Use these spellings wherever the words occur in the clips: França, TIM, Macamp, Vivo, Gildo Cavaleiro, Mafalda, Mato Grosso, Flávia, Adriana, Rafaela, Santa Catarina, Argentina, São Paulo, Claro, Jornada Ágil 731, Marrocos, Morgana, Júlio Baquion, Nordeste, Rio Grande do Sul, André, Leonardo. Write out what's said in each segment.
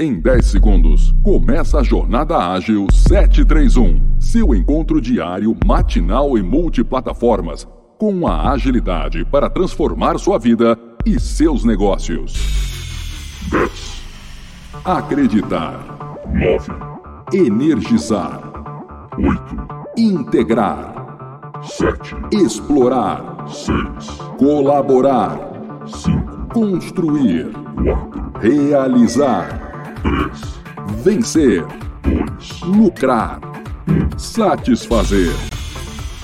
Em 10 segundos, começa a Jornada Ágil 731, seu encontro diário, matinal e multiplataformas, com a agilidade para transformar sua vida e seus negócios. 10. Acreditar. 9. Energizar. 8. Integrar. 7. Explorar. 6. Colaborar. 5. Construir. 4. Realizar. 3. Vencer. 2. Lucrar. 1. Satisfazer.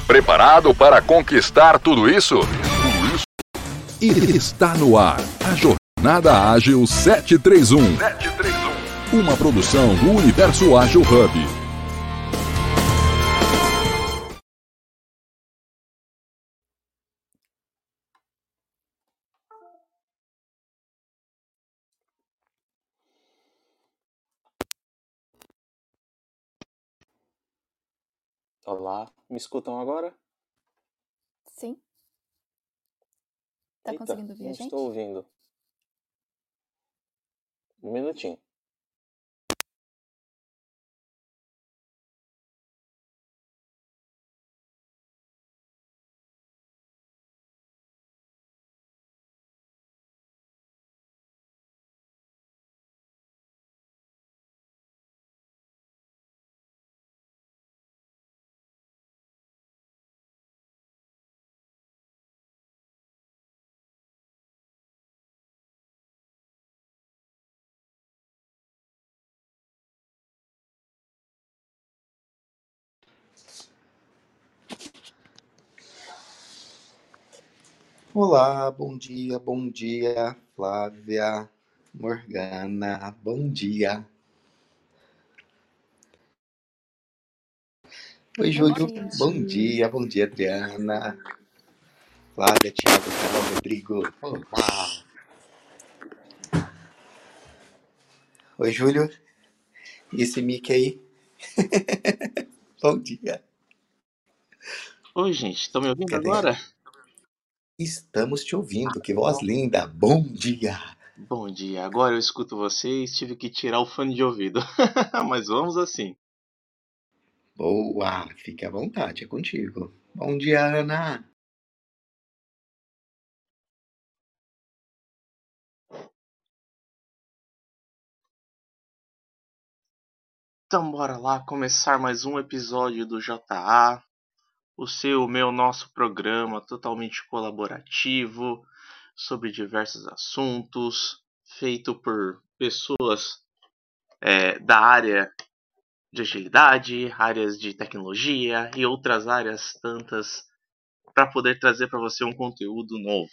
Preparado para conquistar tudo isso? Está no ar a Jornada Ágil 731. Uma produção do Universo Ágil Hub. Olá, me escutam agora? Sim. Tá conseguindo ouvir a gente? Estou ouvindo. Um minutinho. Olá, bom dia, Flávia, Morgana, bom dia. Oi, Júlio, bom dia, Adriana, Flávia, Thiago, Carol, Rodrigo, olá. Oi, Júlio, e esse mic aí? Bom dia. Oi, gente, estão me ouvindo agora? Estamos te ouvindo, que voz linda, bom dia! Bom dia, agora eu escuto vocês, tive que tirar o fone de ouvido, mas vamos assim. Boa, fique à vontade, é contigo. Bom dia, Ana! Então bora lá começar mais um episódio do JA. O seu, meu, nosso programa totalmente colaborativo, sobre diversos assuntos, feito por pessoas da área de agilidade, áreas de tecnologia e outras áreas tantas, para poder trazer para você um conteúdo novo.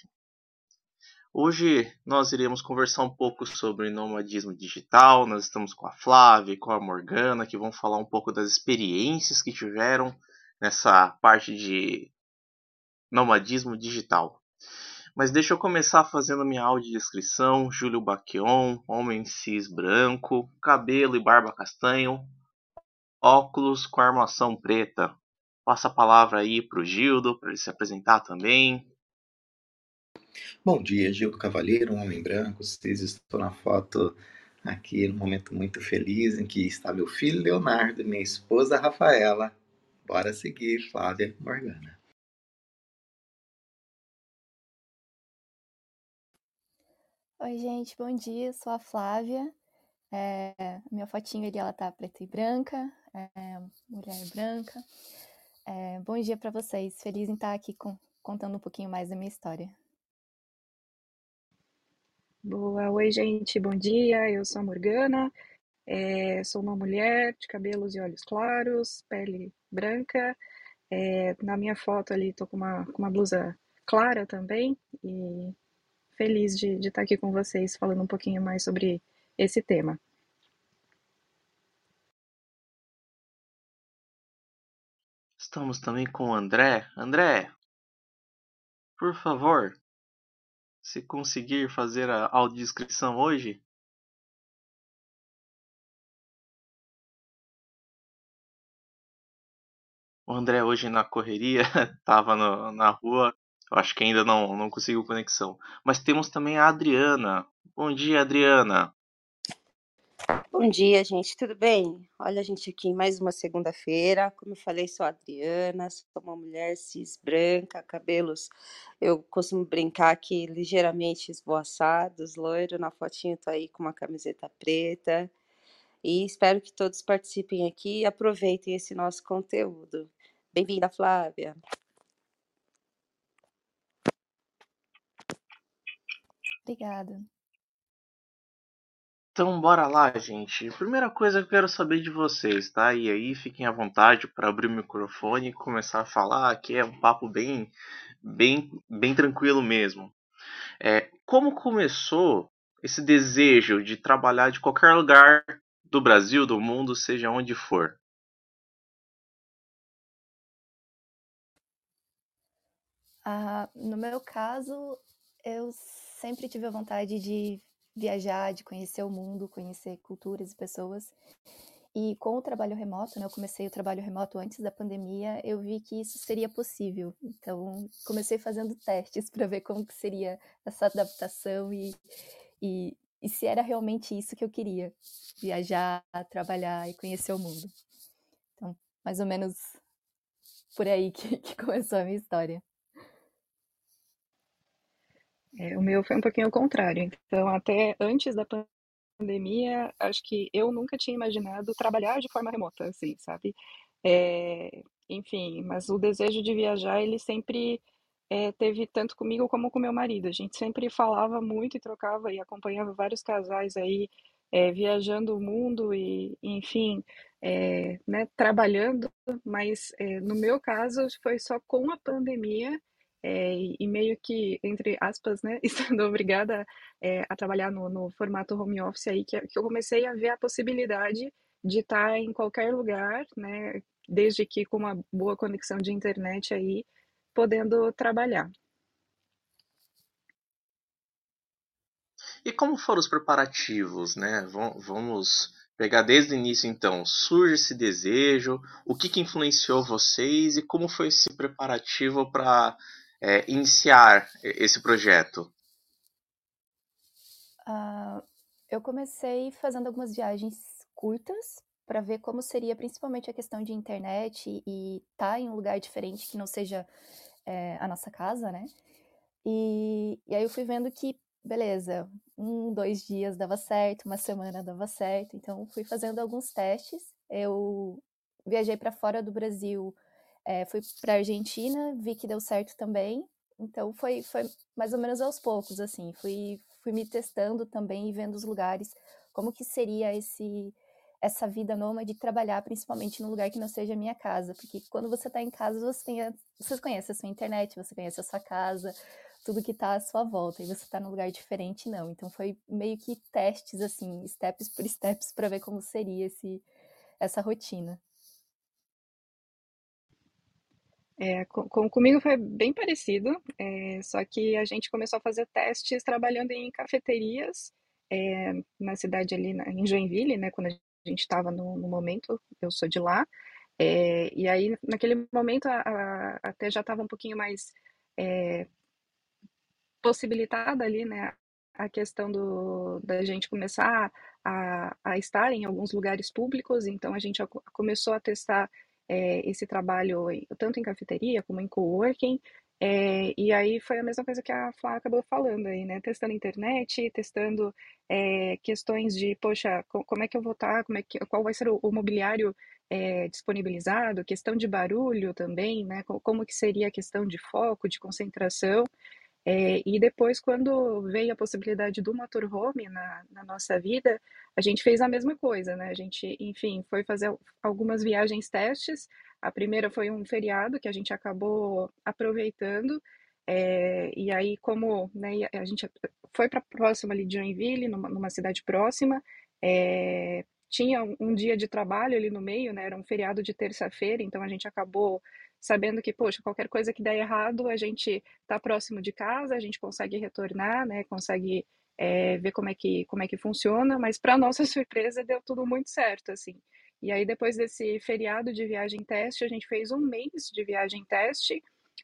Hoje nós iremos conversar um pouco sobre nomadismo digital. Nós estamos com a Flávia e com a Morgana, que vão falar um pouco das experiências que tiveram nessa parte de nomadismo digital. Mas deixa eu começar fazendo minha audiodescrição. Júlio Baquion, homem cis branco, cabelo e barba castanho, óculos com armação preta. Passa a palavra aí pro Gildo, para ele se apresentar também. Bom dia, Gildo Cavaleiro, um homem branco, cis, estou na foto aqui num momento muito feliz em que está meu filho Leonardo e minha esposa Rafaela. Bora seguir, Flávia e Morgana. Oi, gente, bom dia, sou a Flávia. Minha fotinho ali, ela tá preta e branca, mulher branca. Bom dia para vocês, feliz em estar aqui contando um pouquinho mais da minha história. Boa, oi, gente, bom dia, eu sou a Morgana. Sou uma mulher de cabelos e olhos claros, pele branca. Na minha foto ali estou com uma blusa clara também e feliz de estar aqui com vocês falando um pouquinho mais sobre esse tema. Estamos também com o André. André, por favor, se conseguir fazer a audiodescrição hoje. O André hoje na correria, estava na rua, eu acho que ainda não conseguiu conexão. Mas temos também a Adriana. Bom dia, Adriana. Bom dia, gente. Tudo bem? Olha a gente aqui em mais uma segunda-feira. Como eu falei, sou a Adriana, sou uma mulher cis branca, cabelos, eu costumo brincar que ligeiramente esvoaçados, loiro, na fotinho tô aí com uma camiseta preta. E espero que todos participem aqui e aproveitem esse nosso conteúdo. Bem-vinda, Flávia. Obrigada. Então, bora lá, gente. Primeira coisa que eu quero saber de vocês, tá? E aí, fiquem à vontade para abrir o microfone e começar a falar, que é um papo bem tranquilo mesmo. Como começou esse desejo de trabalhar de qualquer lugar do Brasil, do mundo, seja onde for? No meu caso, eu sempre tive a vontade de viajar, de conhecer o mundo, conhecer culturas e pessoas. E com o trabalho remoto, né, eu comecei o trabalho remoto antes da pandemia, eu vi que isso seria possível. Então, comecei fazendo testes para ver como que seria essa adaptação e se era realmente isso que eu queria, viajar, trabalhar e conhecer o mundo. Então, mais ou menos por aí que começou a minha história. O meu foi um pouquinho ao contrário. Então, até antes da pandemia, acho que eu nunca tinha imaginado trabalhar de forma remota, assim, sabe? Enfim, mas o desejo de viajar, ele sempre teve tanto comigo como com meu marido. A gente sempre falava muito e trocava e acompanhava vários casais aí viajando o mundo e, enfim, né, trabalhando. Mas, no meu caso, foi só com a pandemia. E meio que, entre aspas, né, estando obrigada a trabalhar no formato home office aí, que eu comecei a ver a possibilidade de estar em qualquer lugar, né, desde que com uma boa conexão de internet aí, podendo trabalhar. E como foram os preparativos, né? Vamos pegar desde o início, então. Surge esse desejo, o que influenciou vocês e como foi esse preparativo para iniciar esse projeto? Eu comecei fazendo algumas viagens curtas para ver como seria principalmente a questão de internet e estar em um lugar diferente que não seja a nossa casa, né? E aí eu fui vendo que, beleza, 1-2 dias dava certo, uma semana dava certo, então fui fazendo alguns testes. Eu viajei para fora do Brasil. Fui para a Argentina, vi que deu certo também, então foi mais ou menos aos poucos, assim, fui me testando também e vendo os lugares, como que seria essa vida nômade de trabalhar principalmente num lugar que não seja a minha casa, porque quando você está em casa, você conhece a sua internet, você conhece a sua casa, tudo que está à sua volta, e você está num lugar diferente, não, então foi meio que testes, assim, steps por steps, para ver como seria essa rotina. Comigo foi bem parecido, só que a gente começou a fazer testes trabalhando em cafeterias na cidade ali em Joinville, né, quando a gente estava no momento, eu sou de lá, e aí naquele momento até já estava um pouquinho mais possibilitada ali, né, a questão da gente começar a estar em alguns lugares públicos, então a gente começou a testar esse trabalho tanto em cafeteria como em coworking, e aí foi a mesma coisa que a Flá acabou falando aí, né, testando internet, testando questões de, poxa, como é que eu vou estar, qual vai ser o mobiliário disponibilizado, questão de barulho também, né, como que seria a questão de foco, de concentração, e depois quando veio a possibilidade do motorhome na nossa vida, a gente fez a mesma coisa, né? A gente, enfim, foi fazer algumas viagens testes. A primeira foi um feriado que a gente acabou aproveitando. E aí, como, né, a gente foi para próxima ali de Joinville, numa cidade próxima, tinha um dia de trabalho ali no meio, né? Era um feriado de terça-feira, então a gente acabou sabendo que, poxa, qualquer coisa que der errado, a gente está próximo de casa, a gente consegue retornar, né? Consegue ver como é que funciona, mas para nossa surpresa deu tudo muito certo, assim. E aí depois desse feriado de viagem teste, a gente fez um mês de viagem teste,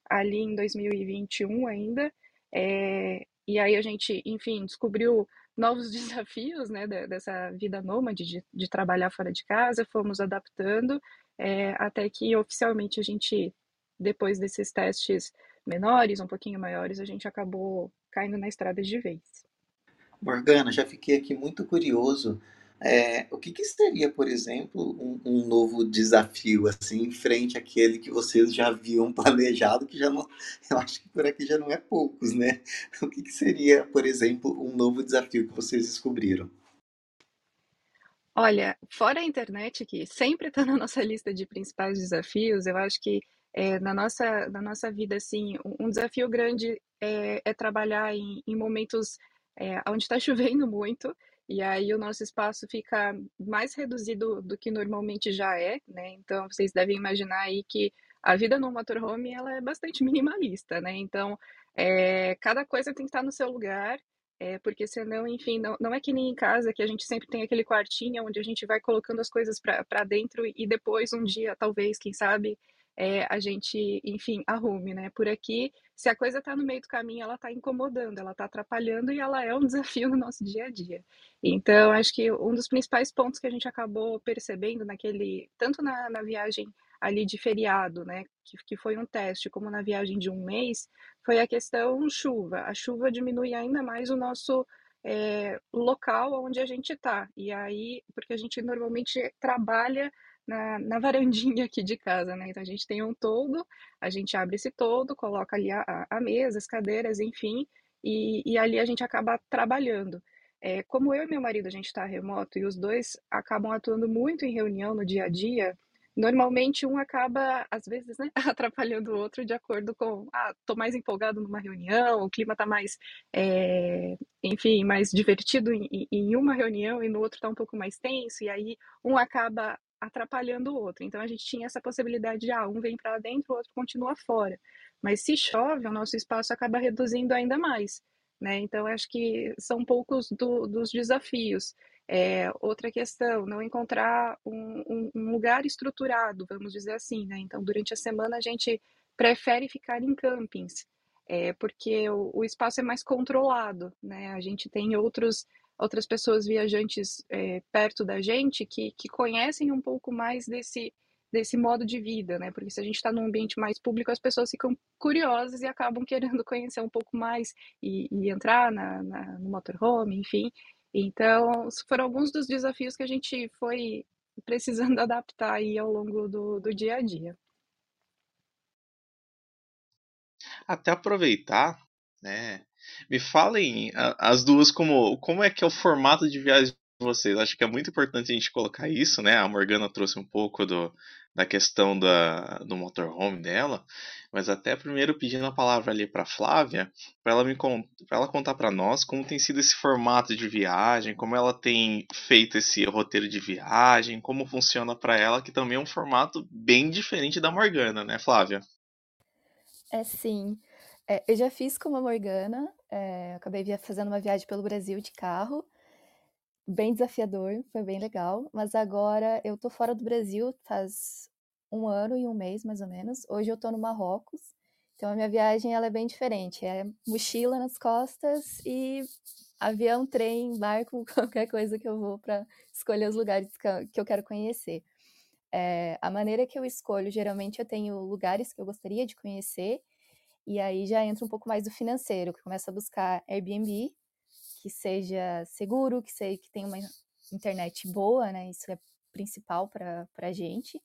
ali em 2021 ainda, e aí a gente, enfim, descobriu novos desafios, né, dessa vida nômade de trabalhar fora de casa, fomos adaptando até que oficialmente a gente, depois desses testes menores, um pouquinho maiores, a gente acabou caindo na estrada de vez. Morgana, já fiquei aqui muito curioso. O que seria, por exemplo, um novo desafio, assim, em frente àquele que vocês já haviam planejado, que já não, eu acho que por aqui já não é poucos, né? O que seria, por exemplo, um novo desafio que vocês descobriram? Olha, fora a internet, que sempre está na nossa lista de principais desafios, eu acho que na nossa vida, assim, um desafio grande é trabalhar em momentos onde está chovendo muito. E aí o nosso espaço fica mais reduzido do que normalmente já é, né? Então vocês devem imaginar aí que a vida no motorhome ela é bastante minimalista, né? Então cada coisa tem que estar no seu lugar, porque senão, enfim, não é que nem em casa que a gente sempre tem aquele quartinho onde a gente vai colocando as coisas para dentro e depois um dia, talvez, quem sabe, a gente, enfim, arrume, né? Por aqui, se a coisa está no meio do caminho, ela está incomodando, ela está atrapalhando e ela é um desafio no nosso dia a dia. Então, acho que um dos principais pontos que a gente acabou percebendo tanto na viagem ali de feriado, né, que foi um teste, como na viagem de um mês, foi a questão chuva. A chuva diminui ainda mais o nosso local onde a gente está. E aí, porque a gente normalmente trabalha na varandinha aqui de casa, né? Então a gente tem um toldo, a gente abre esse toldo, coloca ali a mesa, as cadeiras, enfim, e ali a gente acaba trabalhando. Como eu e meu marido, a gente está remoto e os dois acabam atuando muito em reunião no dia a dia, normalmente um acaba, às vezes, né, atrapalhando o outro de acordo com, tô mais empolgado numa reunião, o clima tá mais, enfim, mais divertido em uma reunião e no outro tá um pouco mais tenso, e aí um acaba atrapalhando o outro. Então a gente tinha essa possibilidade de um vem para dentro, o outro continua fora. Mas se chove, o nosso espaço acaba reduzindo ainda mais, né? Então acho que são poucos dos desafios. Outra questão, não encontrar um lugar estruturado, vamos dizer assim, né? Então durante a semana a gente prefere ficar em campings, porque o espaço é mais controlado, né? A gente tem outras pessoas viajantes perto da gente que conhecem um pouco mais desse modo de vida, né? Porque se a gente está num ambiente mais público, as pessoas ficam curiosas e acabam querendo conhecer um pouco mais e entrar no motorhome, enfim. Então, foram alguns dos desafios que a gente foi precisando adaptar aí ao longo do dia a dia. Até aproveitar, né? Me falem as duas como é que é o formato de viagem de vocês. Acho que é muito importante a gente colocar isso, né? A Morgana trouxe um pouco da questão do motorhome dela, mas até primeiro pedindo a palavra ali para a Flávia, para ela contar para nós como tem sido esse formato de viagem, como ela tem feito esse roteiro de viagem, como funciona para ela, que também é um formato bem diferente da Morgana, né, Flávia? É, sim. Eu já fiz como a Morgana, acabei fazendo uma viagem pelo Brasil de carro, bem desafiador, foi bem legal, mas agora eu tô fora do Brasil faz 1 ano e 1 mês, mais ou menos. Hoje eu tô no Marrocos, então a minha viagem ela é bem diferente, é mochila nas costas e avião, trem, barco, qualquer coisa que eu vou para escolher os lugares que eu quero conhecer. A maneira que eu escolho, geralmente eu tenho lugares que eu gostaria de conhecer, e aí já entra um pouco mais do financeiro, que começa a buscar Airbnb, que seja seguro, que tenha uma internet boa, né? Isso é principal para a gente.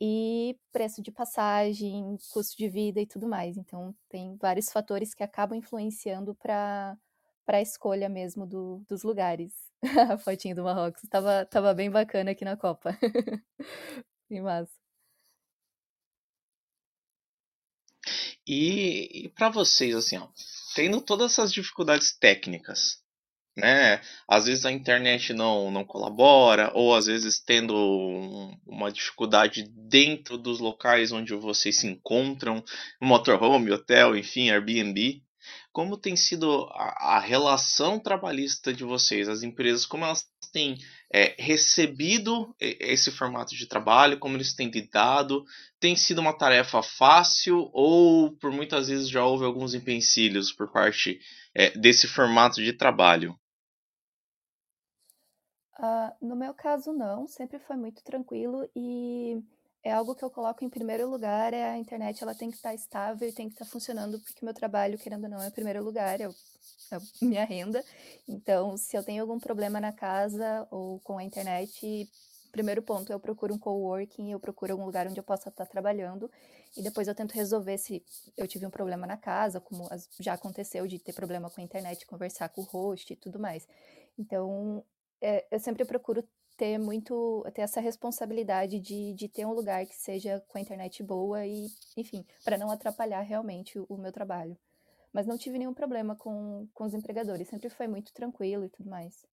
E preço de passagem, custo de vida e tudo mais. Então, tem vários fatores que acabam influenciando para a escolha mesmo dos lugares. A fotinha do Marrocos estava bem bacana aqui na Copa. Bem massa. E para vocês, assim, ó, tendo todas essas dificuldades técnicas, né? Às vezes a internet não colabora, ou às vezes tendo uma dificuldade dentro dos locais onde vocês se encontram, motorhome, hotel, enfim, Airbnb. Como tem sido a relação trabalhista de vocês, as empresas, como elas têm recebido esse formato de trabalho, como eles têm lidado? Tem sido uma tarefa fácil ou, por muitas vezes, já houve alguns empecilhos por parte desse formato de trabalho? No meu caso, não. Sempre foi muito tranquilo e é algo que eu coloco em primeiro lugar. É a internet, ela tem que estar estável e tem que estar funcionando, porque meu trabalho, querendo ou não, é o primeiro lugar, é a minha renda. Então, se eu tenho algum problema na casa ou com a internet, primeiro ponto, eu procuro um coworking, eu procuro algum lugar onde eu possa estar trabalhando e depois eu tento resolver se eu tive um problema na casa, como já aconteceu de ter problema com a internet, conversar com o host e tudo mais. Então, eu sempre procuro ter essa responsabilidade de ter um lugar que seja com a internet boa e, enfim, para não atrapalhar realmente o meu trabalho. Mas não tive nenhum problema com os empregadores, sempre foi muito tranquilo e tudo mais.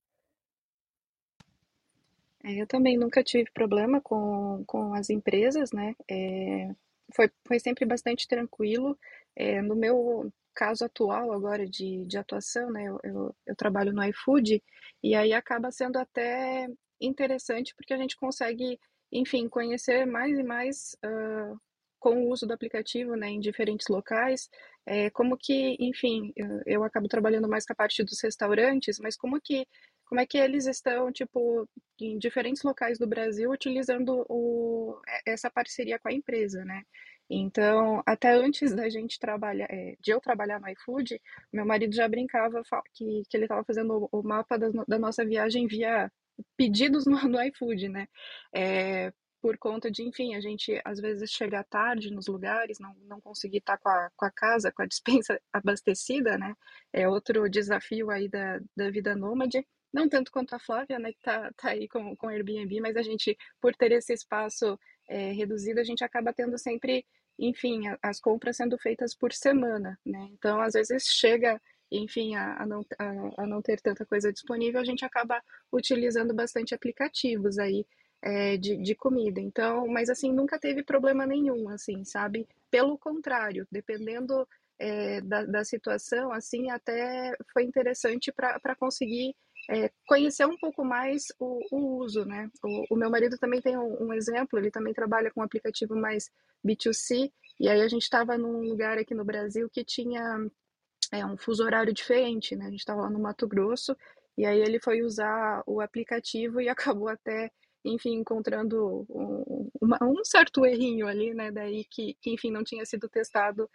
Eu também nunca tive problema com as empresas, né? Foi sempre bastante tranquilo. No meu caso atual agora de atuação, né? Eu trabalho no iFood e aí acaba sendo até interessante porque a gente consegue, enfim, conhecer mais e mais com o uso do aplicativo, né, em diferentes locais, como que, enfim, eu acabo trabalhando mais com a parte dos restaurantes, mas como é que eles estão, tipo, em diferentes locais do Brasil utilizando essa parceria com a empresa, né? Então, até antes da gente trabalhar, de eu trabalhar no iFood, meu marido já brincava que ele estava fazendo o mapa da nossa viagem via pedidos no iFood, né? Por conta de, enfim, a gente às vezes chega tarde nos lugares, não conseguir estar com a casa, com a despensa abastecida, né? É outro desafio aí da vida nômade. Não tanto quanto a Flávia, né, que tá aí com Airbnb, mas a gente, por ter esse espaço reduzido, a gente acaba tendo sempre, enfim, as compras sendo feitas por semana, né? Então, às vezes chega, enfim, a não ter tanta coisa disponível, a gente acaba utilizando bastante aplicativos aí, de comida. Então, mas assim, nunca teve problema nenhum, assim, sabe? Pelo contrário, dependendo da situação, assim, até foi interessante para conseguir conhecer um pouco mais o uso, né? O meu marido também tem um exemplo, ele também trabalha com um aplicativo mais B2C, e aí a gente estava num lugar aqui no Brasil que tinha um fuso horário diferente, né? A gente estava lá no Mato Grosso, e aí ele foi usar o aplicativo e acabou até, enfim, encontrando um certo errinho ali, né, daí que enfim, não tinha sido testado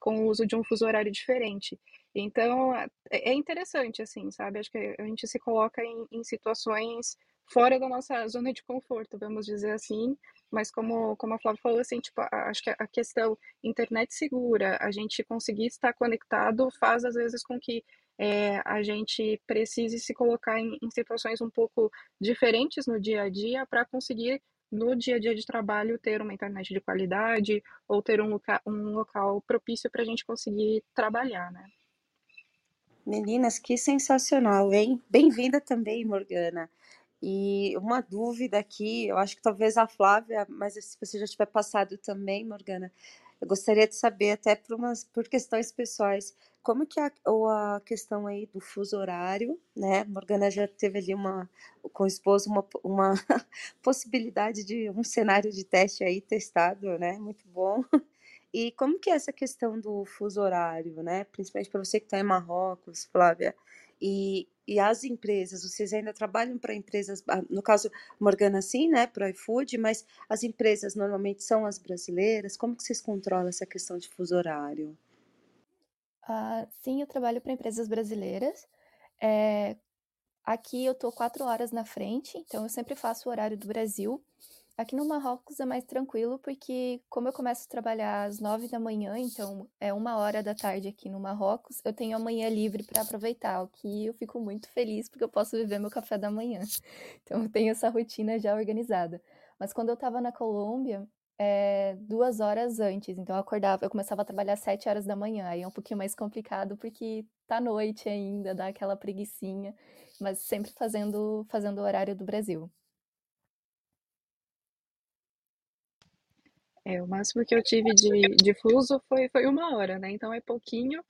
com o uso de um fuso horário diferente. Então, é interessante, assim, sabe? Acho que a gente se coloca em situações fora da nossa zona de conforto, vamos dizer assim, mas como a Flávia falou, assim, tipo, acho que a questão internet segura, a gente conseguir estar conectado faz, às vezes, com que a gente precise se colocar em situações um pouco diferentes no dia a dia para conseguir, no dia a dia de trabalho, ter uma internet de qualidade ou ter um local propício para a gente conseguir trabalhar, né? Meninas, que sensacional, hein? Bem-vinda também, Morgana. E uma dúvida aqui, eu acho que talvez a Flávia, mas se você já tiver passado também, Morgana, eu gostaria de saber, até por questões pessoais, como que a questão aí do fuso horário, né? Morgana já teve ali com o esposo uma possibilidade de um cenário de teste aí testado, né? Muito bom. E como que é essa questão do fuso horário, né? Principalmente para você que está em Marrocos, Flávia, e as empresas, vocês ainda trabalham para empresas, no caso, Morgana, sim, né, para o iFood, mas as empresas normalmente são as brasileiras, como que vocês controlam essa questão de fuso horário? Sim, eu trabalho para empresas brasileiras, aqui eu estou 4 horas na frente, então eu sempre faço o horário do Brasil. Aqui no Marrocos é mais tranquilo, porque como eu começo a trabalhar às 9h, então é 13h aqui no Marrocos, eu tenho a manhã livre para aproveitar, o que eu fico muito feliz, porque eu posso viver meu café da manhã. Então eu tenho essa rotina já organizada. Mas quando eu estava na Colômbia, 2 horas antes, então eu começava a trabalhar às 7h, aí é um pouquinho mais complicado, porque tá noite ainda, dá aquela preguicinha, mas sempre fazendo o horário do Brasil. O máximo que eu tive de fuso foi 1 hora, né? Então é pouquinho,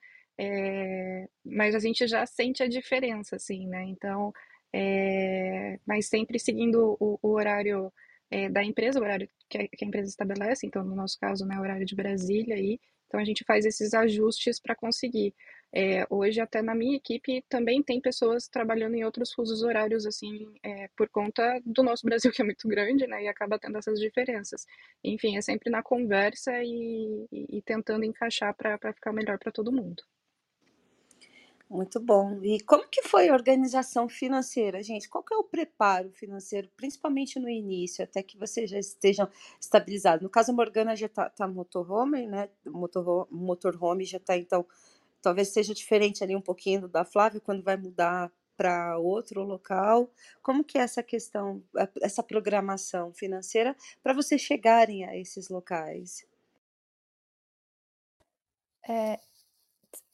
mas a gente já sente a diferença, assim, né? Então, mas sempre seguindo o horário da empresa, o horário que a empresa estabelece, então no nosso caso, né, o horário de Brasília aí, então a gente faz esses ajustes para conseguir. Hoje, até na minha equipe, também tem pessoas trabalhando em outros fusos horários, assim, por conta do nosso Brasil, que é muito grande, né? E acaba tendo essas diferenças. Enfim, é sempre na conversa e tentando encaixar para ficar melhor para todo mundo. Muito bom. E como que foi a organização financeira, gente? Qual que é o preparo financeiro, principalmente no início, até que vocês já estejam estabilizados? No caso, a Morgana já está motorhome, né? Motorhome já está, então... Talvez seja diferente ali um pouquinho da Flávia quando vai mudar para outro local. Como que é essa questão, essa programação financeira para vocês chegarem a esses locais?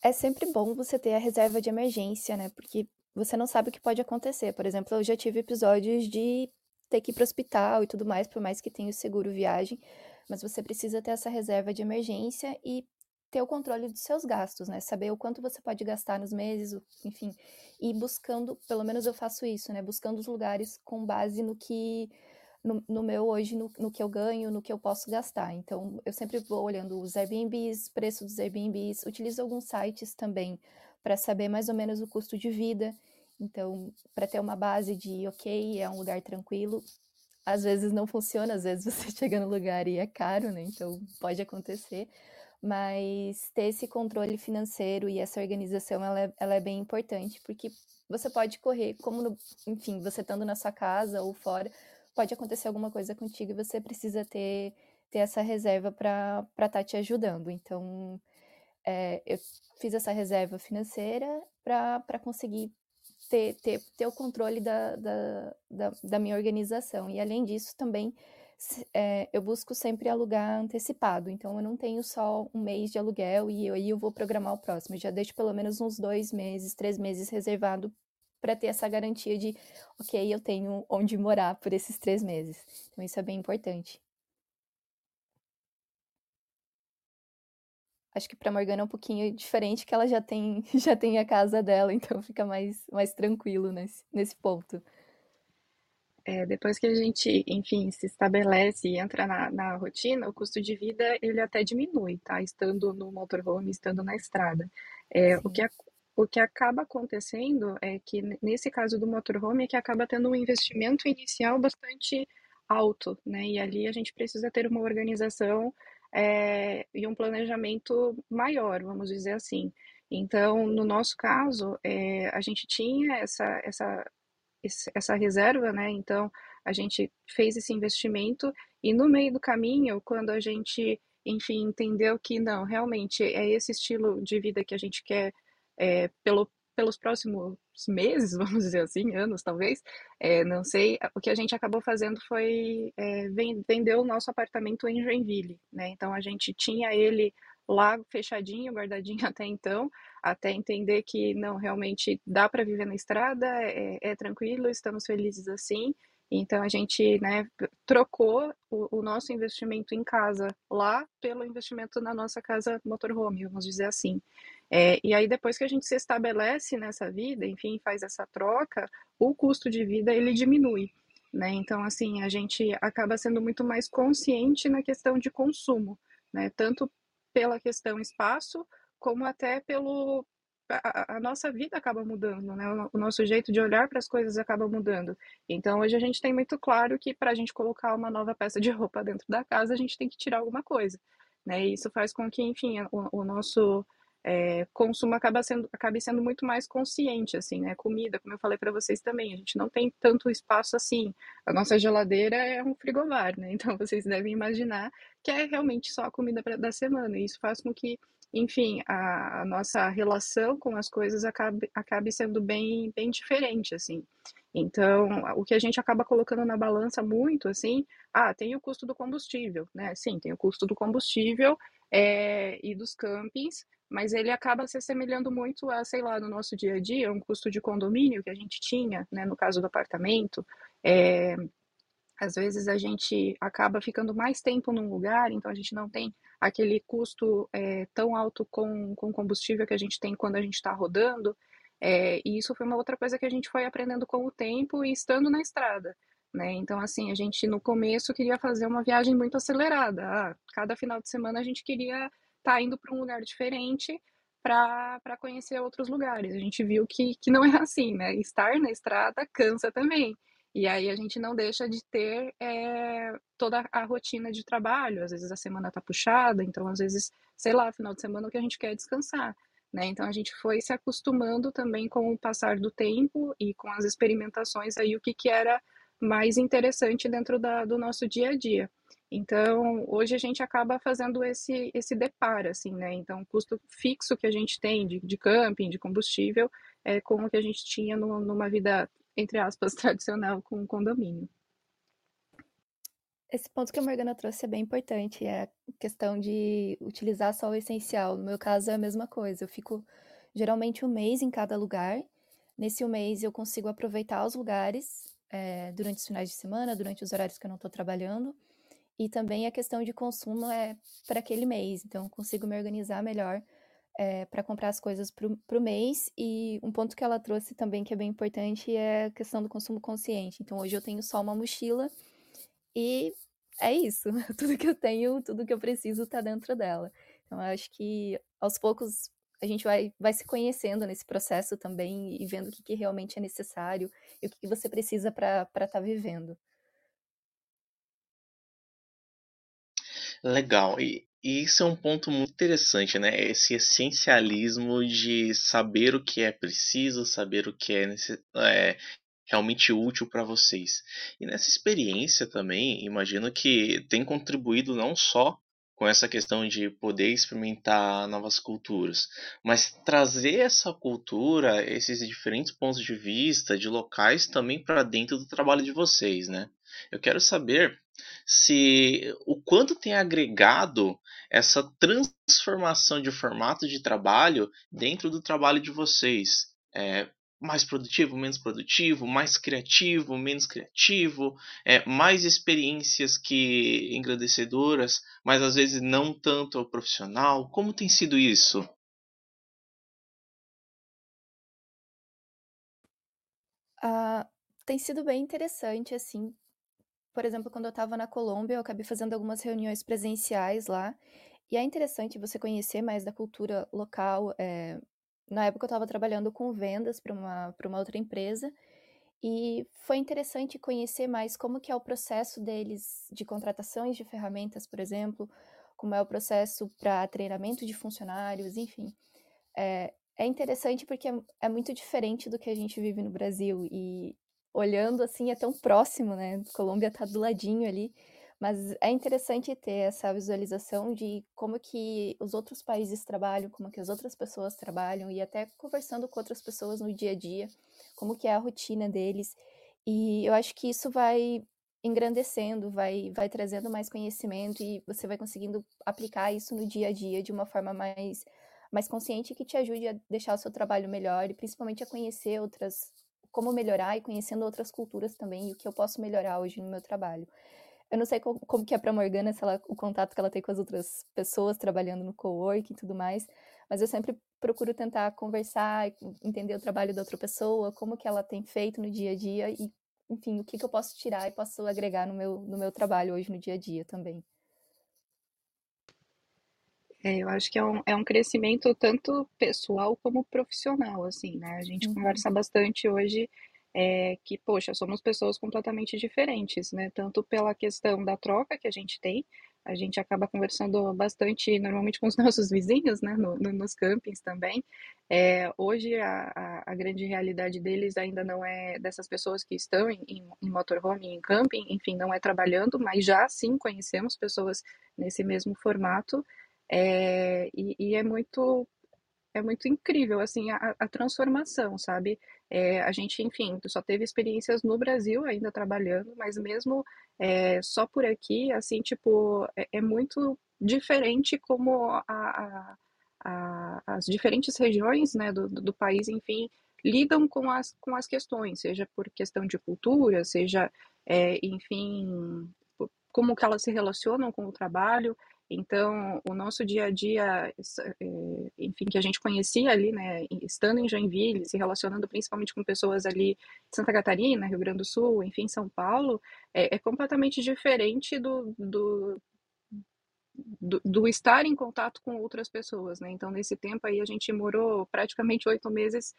É sempre bom você ter a reserva de emergência, né? Porque você não sabe o que pode acontecer. Por exemplo, eu já tive episódios de ter que ir para o hospital e tudo mais, por mais que tenha o seguro viagem. Mas você precisa ter essa reserva de emergência e ter o controle dos seus gastos, né? Saber o quanto você pode gastar nos meses, enfim, e buscando, pelo menos eu faço isso, né? Buscando os lugares com base no que, no meu hoje, no que eu ganho, no que eu posso gastar. Então, eu sempre vou olhando os Airbnbs, preço dos Airbnbs, utilizo alguns sites também para saber mais ou menos o custo de vida. Então, para ter uma base de, ok, é um lugar tranquilo. Às vezes não funciona, às vezes você chega no lugar e é caro, né? Então, pode acontecer. Mas ter esse controle financeiro e essa organização, ela é bem importante, porque você pode correr, como enfim, você estando na sua casa ou fora, pode acontecer alguma coisa contigo e você precisa ter essa reserva para estar te ajudando. Então, eu fiz essa reserva financeira para conseguir ter o controle da minha organização. E, além disso, também... eu busco sempre alugar antecipado, então eu não tenho só um mês de aluguel e aí eu vou programar o próximo, eu já deixo pelo menos uns 2 meses, 3 meses reservado para ter essa garantia de, ok, eu tenho onde morar por esses 3 meses, então isso é bem importante. Acho que para Morgana é um pouquinho diferente, que ela já tem a casa dela, então fica mais tranquilo nesse ponto. Depois que a gente, enfim, se estabelece e entra na rotina, o custo de vida, ele até diminui, tá? Estando no motorhome, estando na estrada. O que acaba acontecendo é que, nesse caso do motorhome, é que acaba tendo um investimento inicial bastante alto, né? E ali a gente precisa ter uma organização e um planejamento maior, vamos dizer assim. Então, no nosso caso, a gente tinha essa reserva, né? Então a gente fez esse investimento e no meio do caminho, quando a gente, enfim, entendeu que não, realmente é esse estilo de vida que a gente quer pelos próximos meses, vamos dizer assim, anos talvez, não sei, o que a gente acabou fazendo foi vender o nosso apartamento em Joinville, né? Então a gente tinha ele lá fechadinho, guardadinho até então, até entender que não, realmente dá para viver na estrada, é tranquilo, estamos felizes assim. Então a gente, né, trocou o nosso investimento em casa lá pelo investimento na nossa casa motorhome, vamos dizer assim. E aí depois que a gente se estabelece nessa vida, enfim, faz essa troca, o custo de vida ele diminui, né? Então assim, a gente acaba sendo muito mais consciente na questão de consumo, né? Tanto pela questão espaço, como até pelo... A nossa vida acaba mudando, né? O nosso jeito de olhar para as coisas acaba mudando. Então, hoje a gente tem muito claro que para a gente colocar uma nova peça de roupa dentro da casa, a gente tem que tirar alguma coisa, né? E isso faz com que, enfim, o nosso consumo acabe sendo muito mais consciente, assim, né? Comida, como eu falei para vocês também, a gente não tem tanto espaço assim. A nossa geladeira é um frigobar, né? Então, vocês devem imaginar que é realmente só a comida da semana. E isso faz com que, enfim, a nossa relação com as coisas acabe sendo bem, bem diferente, assim. Então, o que a gente acaba colocando na balança muito, assim, tem o custo do combustível, né? Sim, tem o custo do combustível e dos campings, mas ele acaba se assemelhando muito a, sei lá, no nosso dia a dia, um custo de condomínio que a gente tinha, né? No caso do apartamento, às vezes a gente acaba ficando mais tempo num lugar, então a gente não tem aquele custo tão alto com combustível que a gente tem quando a gente está rodando. E isso foi uma outra coisa que a gente foi aprendendo com o tempo e estando na estrada, né? Então, assim, a gente no começo queria fazer uma viagem muito acelerada. Cada final de semana a gente queria estar indo para um lugar diferente, para conhecer outros lugares. A gente viu que não é assim, né? Estar na estrada cansa também. E aí a gente não deixa de ter toda a rotina de trabalho. Às vezes a semana tá puxada, então às vezes, sei lá, final de semana é o que a gente quer descansar, né? Então a gente foi se acostumando também com o passar do tempo e com as experimentações aí, o que era mais interessante dentro do nosso dia a dia. Então, hoje a gente acaba fazendo esse deparo, assim, né? Então, o custo fixo que a gente tem de camping, de combustível, é como que a gente tinha numa vida, entre aspas, tradicional com um condomínio. Esse ponto que a Morgana trouxe é bem importante, é a questão de utilizar só o essencial. No meu caso, é a mesma coisa. Eu fico, geralmente, um mês em cada lugar. Nesse mês, eu consigo aproveitar os lugares durante os finais de semana, durante os horários que eu não estou trabalhando. E também a questão de consumo é para aquele mês, então eu consigo me organizar melhor para comprar as coisas para o mês. E um ponto que ela trouxe também que é bem importante é a questão do consumo consciente. Então hoje eu tenho só uma mochila e é isso, tudo que eu tenho, tudo que eu preciso está dentro dela. Então eu acho que aos poucos a gente vai se conhecendo nesse processo também e vendo o que realmente é necessário e o que você precisa para estar vivendo. Legal, e isso é um ponto muito interessante, né? Esse essencialismo de saber o que é preciso, saber o que é realmente útil para vocês. E nessa experiência também, imagino que tem contribuído não só com essa questão de poder experimentar novas culturas, mas trazer essa cultura, esses diferentes pontos de vista, de locais também para dentro do trabalho de vocês, né? Eu quero saber se o quanto tem agregado essa transformação de formato de trabalho dentro do trabalho de vocês. Mais produtivo, mais criativo, menos criativo, mais experiências que engrandecedoras, mas às vezes não tanto ao profissional. Como tem sido isso? Tem sido bem interessante, assim. Por exemplo, quando eu estava na Colômbia, eu acabei fazendo algumas reuniões presenciais lá. E é interessante você conhecer mais da cultura local. Na época eu estava trabalhando com vendas para uma outra empresa. E foi interessante conhecer mais como que é o processo deles de contratações de ferramentas, por exemplo. Como é o processo para treinamento de funcionários, enfim. É interessante porque é muito diferente do que a gente vive no Brasil. E olhando assim, é tão próximo, né? A Colômbia tá do ladinho ali, mas é interessante ter essa visualização de como que os outros países trabalham, como que as outras pessoas trabalham e até conversando com outras pessoas no dia a dia, como que é a rotina deles. E eu acho que isso vai engrandecendo, vai trazendo mais conhecimento e você vai conseguindo aplicar isso no dia a dia de uma forma mais consciente que te ajude a deixar o seu trabalho melhor e principalmente a conhecer como melhorar e conhecendo outras culturas também e o que eu posso melhorar hoje no meu trabalho. Eu não sei como que é para a Morgana, se ela, o contato que ela tem com as outras pessoas trabalhando no coworking e tudo mais, mas eu sempre procuro tentar conversar, entender o trabalho da outra pessoa, como que ela tem feito no dia a dia e, enfim, o que eu posso tirar e posso agregar no meu trabalho hoje no dia a dia também. Eu acho que é um crescimento tanto pessoal como profissional, assim, né? A gente conversa bastante hoje que, poxa, somos pessoas completamente diferentes, né? Tanto pela questão da troca que a gente tem, a gente acaba conversando bastante, normalmente com os nossos vizinhos, né? Nos campings também. Hoje, a grande realidade deles ainda não é dessas pessoas que estão em motorhome, em camping, enfim, não é trabalhando, mas já, sim, conhecemos pessoas nesse mesmo formato. E é muito incrível, assim, a transformação, sabe? A gente, enfim, só teve experiências no Brasil ainda trabalhando, mas mesmo só por aqui, assim, tipo, é muito diferente como as diferentes regiões, né, do país, enfim, lidam com as questões, seja por questão de cultura, seja, enfim, como que elas se relacionam com o trabalho. Então, o nosso dia a dia, enfim, que a gente conhecia ali, né, estando em Joinville, se relacionando principalmente com pessoas ali de Santa Catarina, Rio Grande do Sul, enfim, São Paulo, é completamente diferente do estar em contato com outras pessoas, né? Então, nesse tempo aí, a gente morou praticamente 8 meses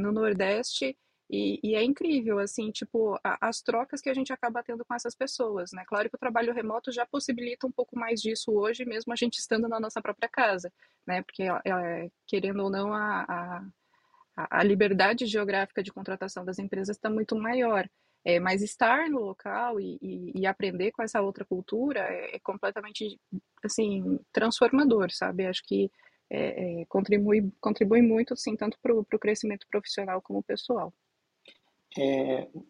no Nordeste e é incrível, assim, tipo, as trocas que a gente acaba tendo com essas pessoas, né? Claro que o trabalho remoto já possibilita um pouco mais disso hoje, mesmo a gente estando na nossa própria casa, né? Porque, querendo ou não, a liberdade geográfica de contratação das empresas está muito maior. Mas estar no local e aprender com essa outra cultura é completamente, assim, transformador, sabe? Acho que contribui muito, assim, tanto para o crescimento profissional como pessoal.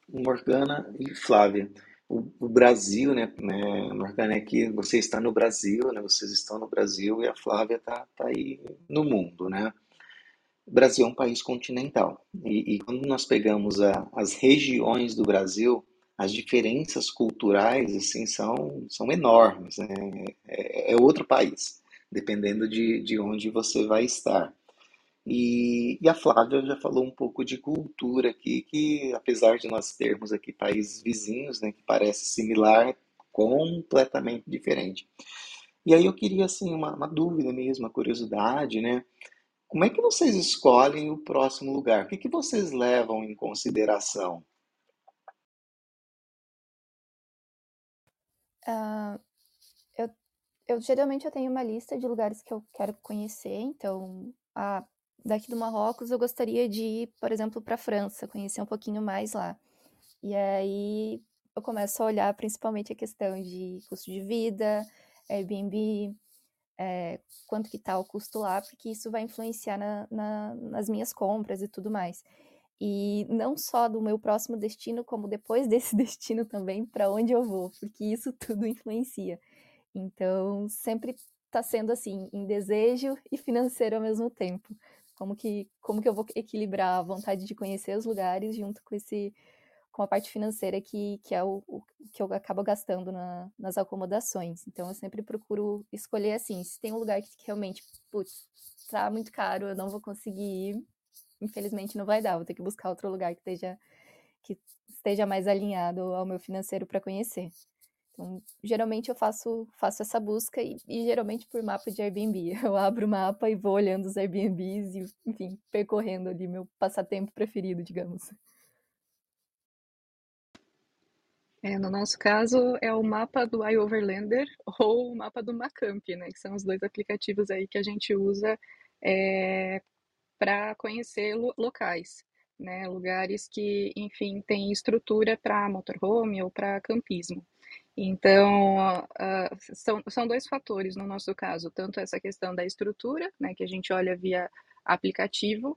Morgana e Flávia, o Brasil, né, Morgana, é que você está no Brasil, né? Vocês estão no Brasil e a Flávia tá aí no mundo, né? O Brasil é um país continental e quando nós pegamos as regiões do Brasil, as diferenças culturais assim, são enormes, né? É outro país, dependendo de onde você vai estar. E a Flávia já falou um pouco de cultura aqui, que apesar de nós termos aqui países vizinhos, né, que parece similar, completamente diferente. E aí eu queria assim, uma dúvida mesmo, uma curiosidade, né? Como é que vocês escolhem o próximo lugar? O que vocês levam em consideração? Eu geralmente eu tenho uma lista de lugares que eu quero conhecer. Então, daqui do Marrocos eu gostaria de ir, por exemplo, para a França, conhecer um pouquinho mais lá. E aí eu começo a olhar principalmente a questão de custo de vida, Airbnb... quanto que tá o custo lá, porque isso vai influenciar nas minhas compras e tudo mais. E não só do meu próximo destino, como depois desse destino também, para onde eu vou, porque isso tudo influencia. Então, sempre tá sendo assim, em desejo e financeiro ao mesmo tempo. Como que eu vou equilibrar a vontade de conhecer os lugares junto com a parte financeira que é o que eu acabo gastando nas acomodações. Então, eu sempre procuro escolher assim, se tem um lugar que realmente, putz, tá muito caro, eu não vou conseguir ir, infelizmente não vai dar, vou ter que buscar outro lugar que esteja mais alinhado ao meu financeiro para conhecer. Então, geralmente eu faço essa busca e geralmente por mapa de Airbnb. Eu abro o mapa e vou olhando os Airbnbs e, enfim, percorrendo ali meu passatempo preferido, digamos. No nosso caso, é o mapa do iOverlander ou o mapa do Macamp, né? Que são os dois aplicativos aí que a gente usa para conhecer locais, né? Lugares que, enfim, têm estrutura para motorhome ou para campismo. Então, são dois fatores no nosso caso. Tanto essa questão da estrutura, né? Que a gente olha via aplicativo,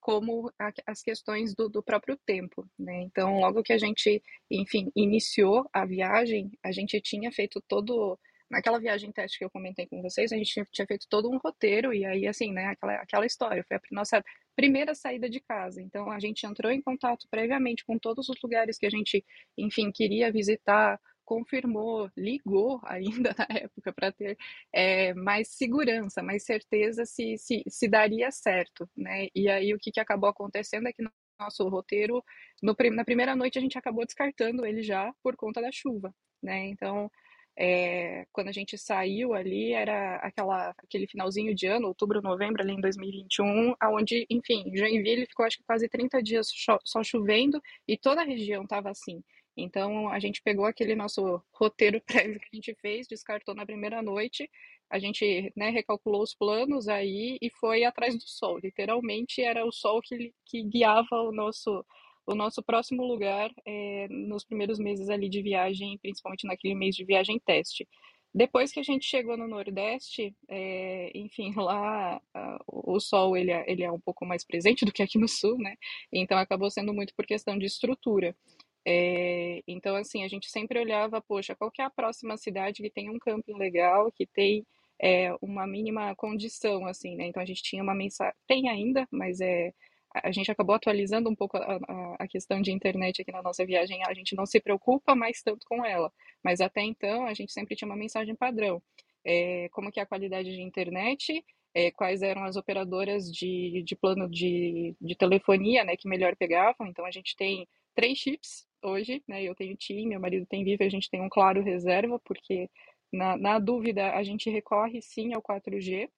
como as questões do próprio tempo, né? Então, logo que a gente, enfim, iniciou a viagem, a gente tinha feito naquela viagem teste que eu comentei com vocês, a gente tinha feito todo um roteiro, e aí, assim, né, aquela história, foi a nossa primeira saída de casa, então a gente entrou em contato previamente com todos os lugares que a gente, enfim, queria visitar, confirmou, ligou ainda na época para ter mais segurança, mais certeza se daria certo, né? E aí o que acabou acontecendo é que no nosso roteiro, na primeira noite a gente acabou descartando ele já por conta da chuva, né? Então, quando a gente saiu ali, era aquele finalzinho de ano, outubro, novembro, ali em 2021, onde, enfim, Joinville ficou acho que quase 30 dias só chovendo e toda a região estava assim. Então, a gente pegou aquele nosso roteiro prévio que a gente fez, descartou na primeira noite, a gente, né, recalculou os planos aí e foi atrás do sol. Literalmente, era o sol que guiava o nosso próximo lugar nos primeiros meses ali de viagem, principalmente naquele mês de viagem teste. Depois que a gente chegou no Nordeste, enfim, lá o sol ele é um pouco mais presente do que aqui no Sul, né? Então, acabou sendo muito por questão de estrutura. Então, assim, a gente sempre olhava, poxa, qual que é a próxima cidade que tem um camping legal, que tem uma mínima condição, assim, né? Então, a gente tinha uma mensagem, tem ainda, mas a gente acabou atualizando um pouco a questão de internet aqui na nossa viagem, a gente não se preocupa mais tanto com ela, mas até então a gente sempre tinha uma mensagem padrão, como que é a qualidade de internet, quais eram as operadoras de plano de telefonia, né, que melhor pegavam, então a gente tem 3 chips hoje, né? Eu tenho TIM, meu marido tem Vivo, a gente tem um Claro reserva, porque Na dúvida, a gente recorre sim ao 4G,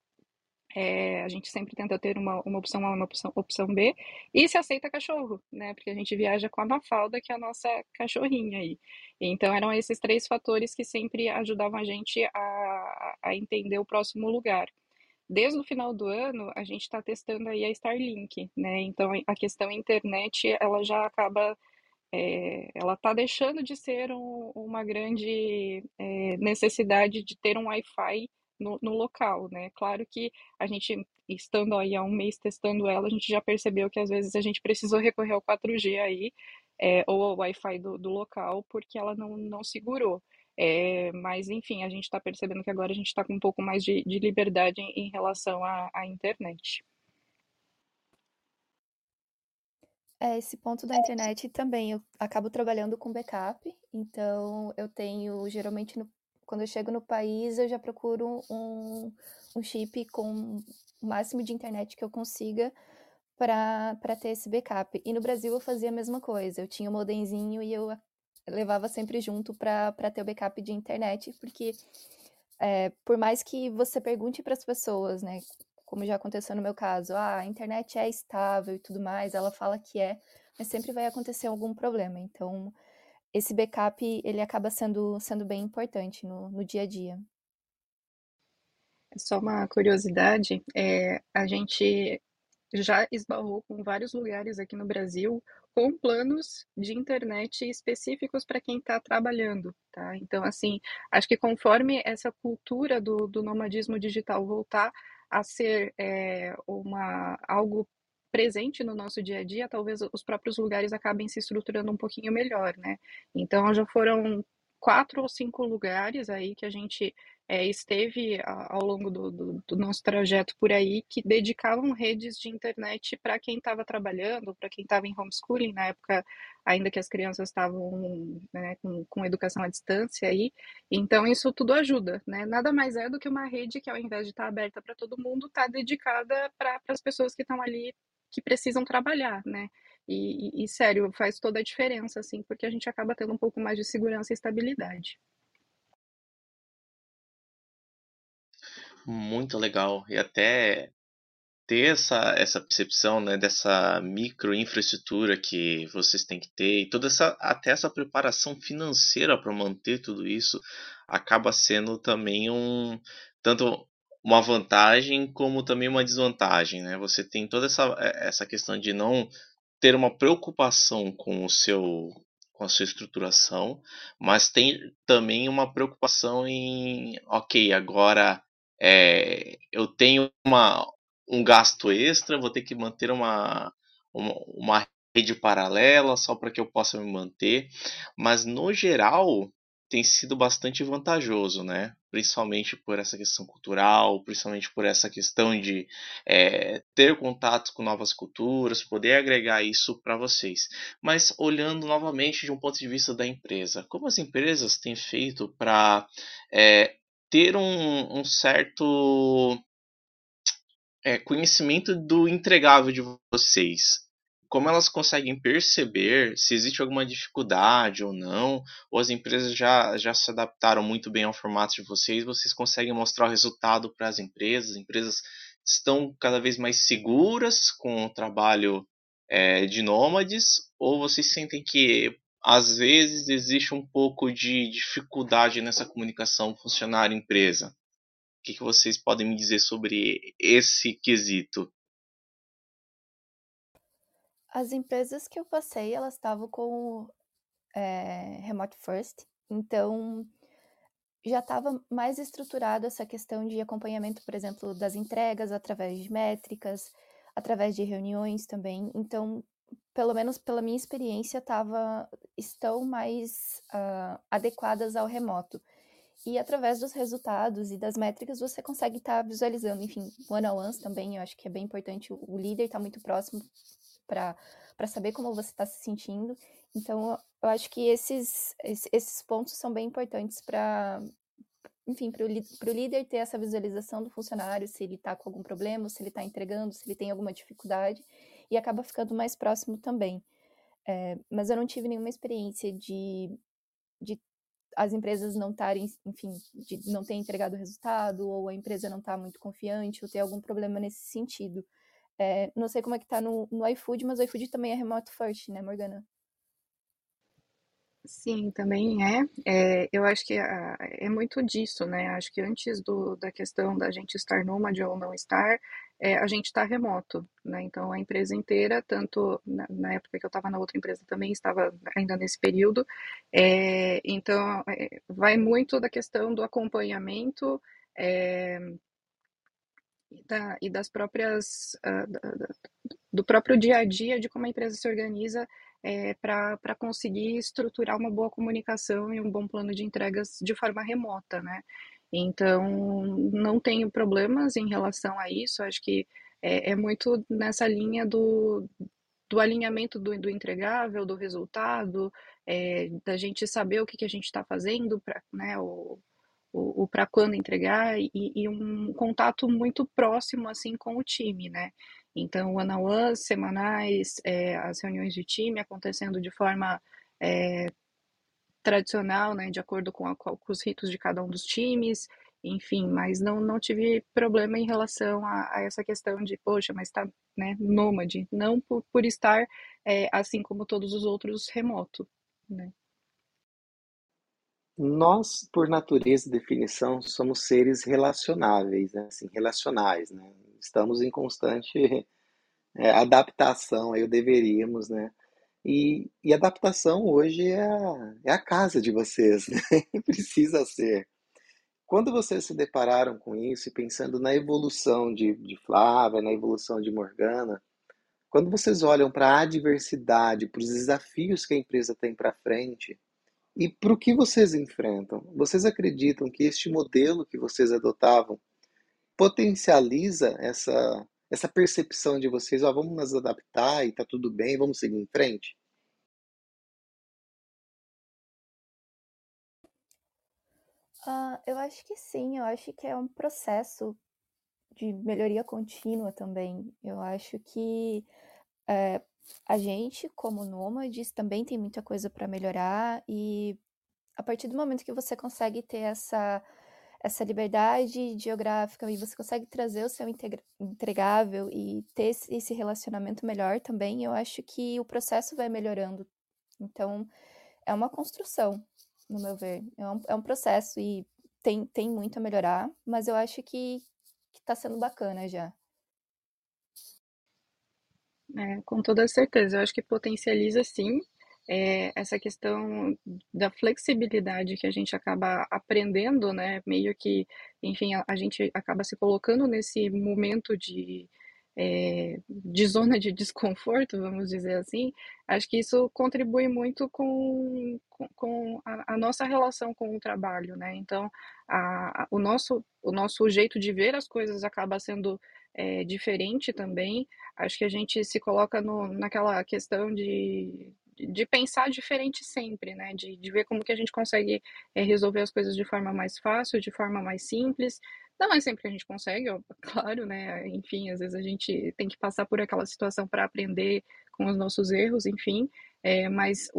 a gente sempre tenta ter uma opção A, uma opção B, e se aceita cachorro, né? Porque a gente viaja com a Mafalda, que é a nossa cachorrinha aí. Então, eram esses três fatores que sempre ajudavam a gente a entender o próximo lugar. Desde o final do ano, a gente está testando aí a Starlink, né? Então, a questão internet, ela já acaba... ela está deixando de ser uma grande necessidade de ter um Wi-Fi no local, né? Claro que a gente, estando aí há um mês testando ela, a gente já percebeu que às vezes a gente precisou recorrer ao 4G aí, ou ao Wi-Fi do local, porque ela não segurou. Mas, enfim, a gente está percebendo que agora a gente está com um pouco mais de liberdade em relação à internet. Esse ponto da internet também, eu acabo trabalhando com backup, então eu tenho, geralmente, quando eu chego no país, eu já procuro um chip com o máximo de internet que eu consiga para ter esse backup. E no Brasil eu fazia a mesma coisa, eu tinha um modemzinho e eu levava sempre junto para ter o backup de internet, porque por mais que você pergunte para as pessoas, né, como já aconteceu no meu caso, a internet é estável e tudo mais, ela fala que é, mas sempre vai acontecer algum problema. Então, esse backup, ele acaba sendo bem importante no dia a dia. Só uma curiosidade, a gente já esbarrou com vários lugares aqui no Brasil com planos de internet específicos para quem está trabalhando, tá? Então, assim, acho que conforme essa cultura do nomadismo digital voltar a ser algo presente no nosso dia a dia, talvez os próprios lugares acabem se estruturando um pouquinho melhor, né? Então, já foram 4 ou 5 lugares aí que a gente esteve ao longo do nosso trajeto por aí, que dedicavam redes de internet para quem estava trabalhando, para quem estava em homeschooling, na época ainda que as crianças estavam, né, com educação à distância aí. Então isso tudo ajuda, né? Nada mais é do que uma rede que, ao invés de estar aberta para todo mundo, está dedicada para as pessoas que estão ali, que precisam trabalhar, né? E sério, faz toda a diferença, assim, porque a gente acaba tendo um pouco mais de segurança e estabilidade. Muito legal. E até ter essa percepção, né, dessa microinfraestrutura que vocês têm que ter, e toda até essa preparação financeira para manter tudo isso, acaba sendo também tanto uma vantagem como também uma desvantagem, né? Você tem toda essa questão de não ter uma preocupação com a sua estruturação, mas tem também uma preocupação em, ok, agora eu tenho um gasto extra, vou ter que manter uma rede paralela só para que eu possa me manter. Mas, no geral, tem sido bastante vantajoso, né? Principalmente por essa questão cultural, principalmente por essa questão de ter contato com novas culturas, poder agregar isso para vocês. Mas, olhando novamente de um ponto de vista da empresa, como as empresas têm feito para... ter um certo conhecimento do entregável de vocês? Como elas conseguem perceber se existe alguma dificuldade ou não? Ou as empresas já se adaptaram muito bem ao formato de vocês? Vocês conseguem mostrar o resultado para as empresas estão cada vez mais seguras com o trabalho de nômades? Ou vocês sentem que... às vezes existe um pouco de dificuldade nessa comunicação funcionário-empresa? O que vocês podem me dizer sobre esse quesito? As empresas que eu passei, elas estavam com Remote First, então já estava mais estruturado essa questão de acompanhamento, por exemplo, das entregas, através de métricas, através de reuniões também, então... pelo menos pela minha experiência, estão mais adequadas ao remoto. E através dos resultados e das métricas, você consegue estar visualizando. Enfim, one-on-ones também, eu acho que é bem importante. O líder está muito próximo para saber como você está se sentindo. Então, eu acho que esses pontos são bem importantes para o líder ter essa visualização do funcionário, se ele está com algum problema, se ele está entregando, se ele tem alguma dificuldade. E acaba ficando mais próximo também. Mas eu não tive nenhuma experiência de as empresas não estarem, enfim, de não ter entregado resultado, ou a empresa não está muito confiante, ou ter algum problema nesse sentido. É, não sei como é que está no iFood, mas o iFood também é remote first, né, Morgana? Sim, também é. Eu acho que é muito disso, né? Acho que antes da questão da gente estar nômade ou não estar, a gente está remoto, né? Então, a empresa inteira, tanto na época que eu estava na outra empresa também, estava ainda nesse período. Então, vai muito da questão do acompanhamento e das próprias... do próprio dia a dia, de como a empresa se organiza para conseguir estruturar uma boa comunicação e um bom plano de entregas de forma remota, né? Então, não tenho problemas em relação a isso, acho que é muito nessa linha do alinhamento do entregável, do resultado, da gente saber o que a gente está fazendo, né, o para quando entregar, e um contato muito próximo assim com o time, né? Então, one-on-one, semanais, as reuniões de time acontecendo de forma tradicional, né, de acordo com os ritos de cada um dos times, enfim, mas não tive problema em relação a essa questão de, poxa, mas está, né, nômade, não por estar, assim como todos os outros, remoto, né? Nós, por natureza e definição, somos seres relacionáveis, né? Assim, relacionais, né? Estamos em constante adaptação, aí deveríamos, né? E adaptação hoje é a casa de vocês, né? Precisa ser. Quando vocês se depararam com isso, e pensando na evolução de Flávia, na evolução de Morgana, quando vocês olham para a adversidade, para os desafios que a empresa tem para frente, e para o que vocês enfrentam, vocês acreditam que este modelo que vocês adotavam potencializa essa percepção de vocês, vamos nos adaptar e tá tudo bem, vamos seguir em frente? Eu acho que sim, eu acho que é um processo de melhoria contínua também. Eu acho que... a gente, como nômades, também tem muita coisa para melhorar, e a partir do momento que você consegue ter essa liberdade geográfica e você consegue trazer o seu entregável e ter esse relacionamento melhor também, eu acho que o processo vai melhorando. Então, é uma construção, no meu ver. É um processo e tem muito a melhorar, mas eu acho que está sendo bacana já. Com toda certeza, eu acho que potencializa sim essa questão da flexibilidade que a gente acaba aprendendo, né? Meio que, enfim, a gente acaba se colocando nesse momento de zona de desconforto, vamos dizer assim. Acho que isso contribui muito com a nossa relação com o trabalho, né? Então, o nosso jeito de ver as coisas acaba sendo diferente também. Acho que a gente se coloca naquela questão de pensar diferente sempre, né? De ver como que a gente consegue resolver as coisas de forma mais fácil, de forma mais simples. Não é sempre que a gente consegue, claro, né? Enfim, às vezes a gente tem que passar por aquela situação para aprender com os nossos erros, enfim. Mas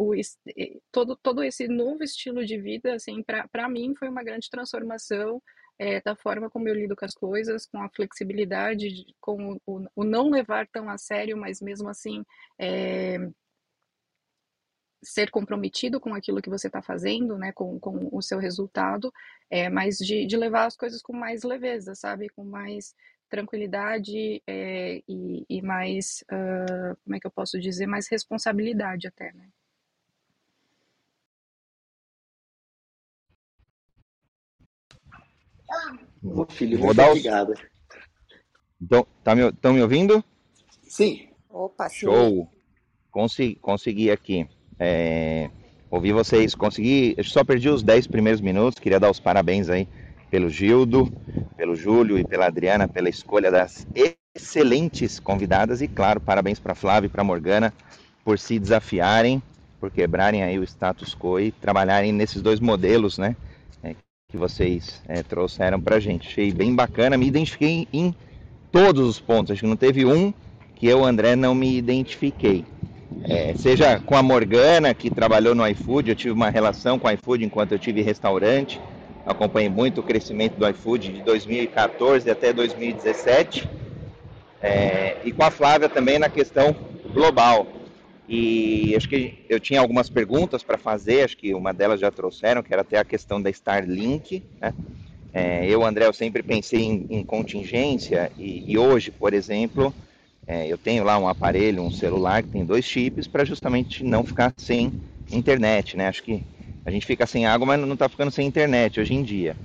todo esse novo estilo de vida, assim, para mim foi uma grande transformação, da forma como eu lido com as coisas, com a flexibilidade, com o não levar tão a sério, mas mesmo assim ser comprometido com aquilo que você está fazendo, né, com o seu resultado, mas de levar as coisas com mais leveza, sabe, com mais tranquilidade e mais, como é que eu posso dizer, mais responsabilidade até, né? Ô filho, vou dar ligado. Então, estão me ouvindo? Sim. Opa, show. Consegui aqui. Ouvi vocês, consegui. Eu só perdi os 10 primeiros minutos. Queria dar os parabéns aí pelo Gildo, pelo Júlio e pela Adriana, pela escolha das excelentes convidadas. E claro, parabéns para Flávia e para Morgana por se desafiarem, por quebrarem aí o status quo e trabalharem nesses dois modelos, né? Que vocês trouxeram pra gente. Achei bem bacana, me identifiquei em todos os pontos. Acho que não teve um que eu, André, não me identifiquei. seja com a Morgana, que trabalhou no iFood. Eu tive uma relação com o iFood enquanto eu tive restaurante, acompanhei muito o crescimento do iFood de 2014 até 2017, e com a Flávia também na questão global. E acho que eu tinha algumas perguntas para fazer, acho que uma delas já trouxeram, que era até a questão da Starlink, né? André, eu sempre pensei em contingência, e hoje, por exemplo, eu tenho lá um aparelho, um celular que tem 2 chips para justamente não ficar sem internet, né? Acho que a gente fica sem água, mas não está ficando sem internet hoje em dia.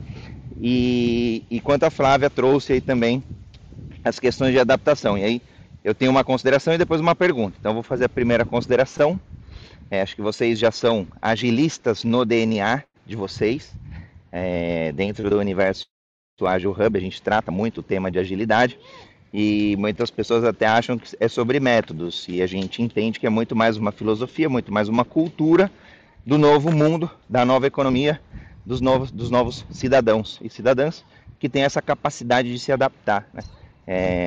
E quanto a Flávia trouxe aí também as questões de adaptação, e aí eu tenho uma consideração e depois uma pergunta. Então, eu vou fazer a primeira consideração. Acho que vocês já são agilistas no DNA de vocês. Dentro do universo do Ágil Hub, a gente trata muito o tema de agilidade. E muitas pessoas até acham que é sobre métodos. E a gente entende que é muito mais uma filosofia, muito mais uma cultura do novo mundo, da nova economia, dos novos cidadãos e cidadãs que têm essa capacidade de se adaptar, né?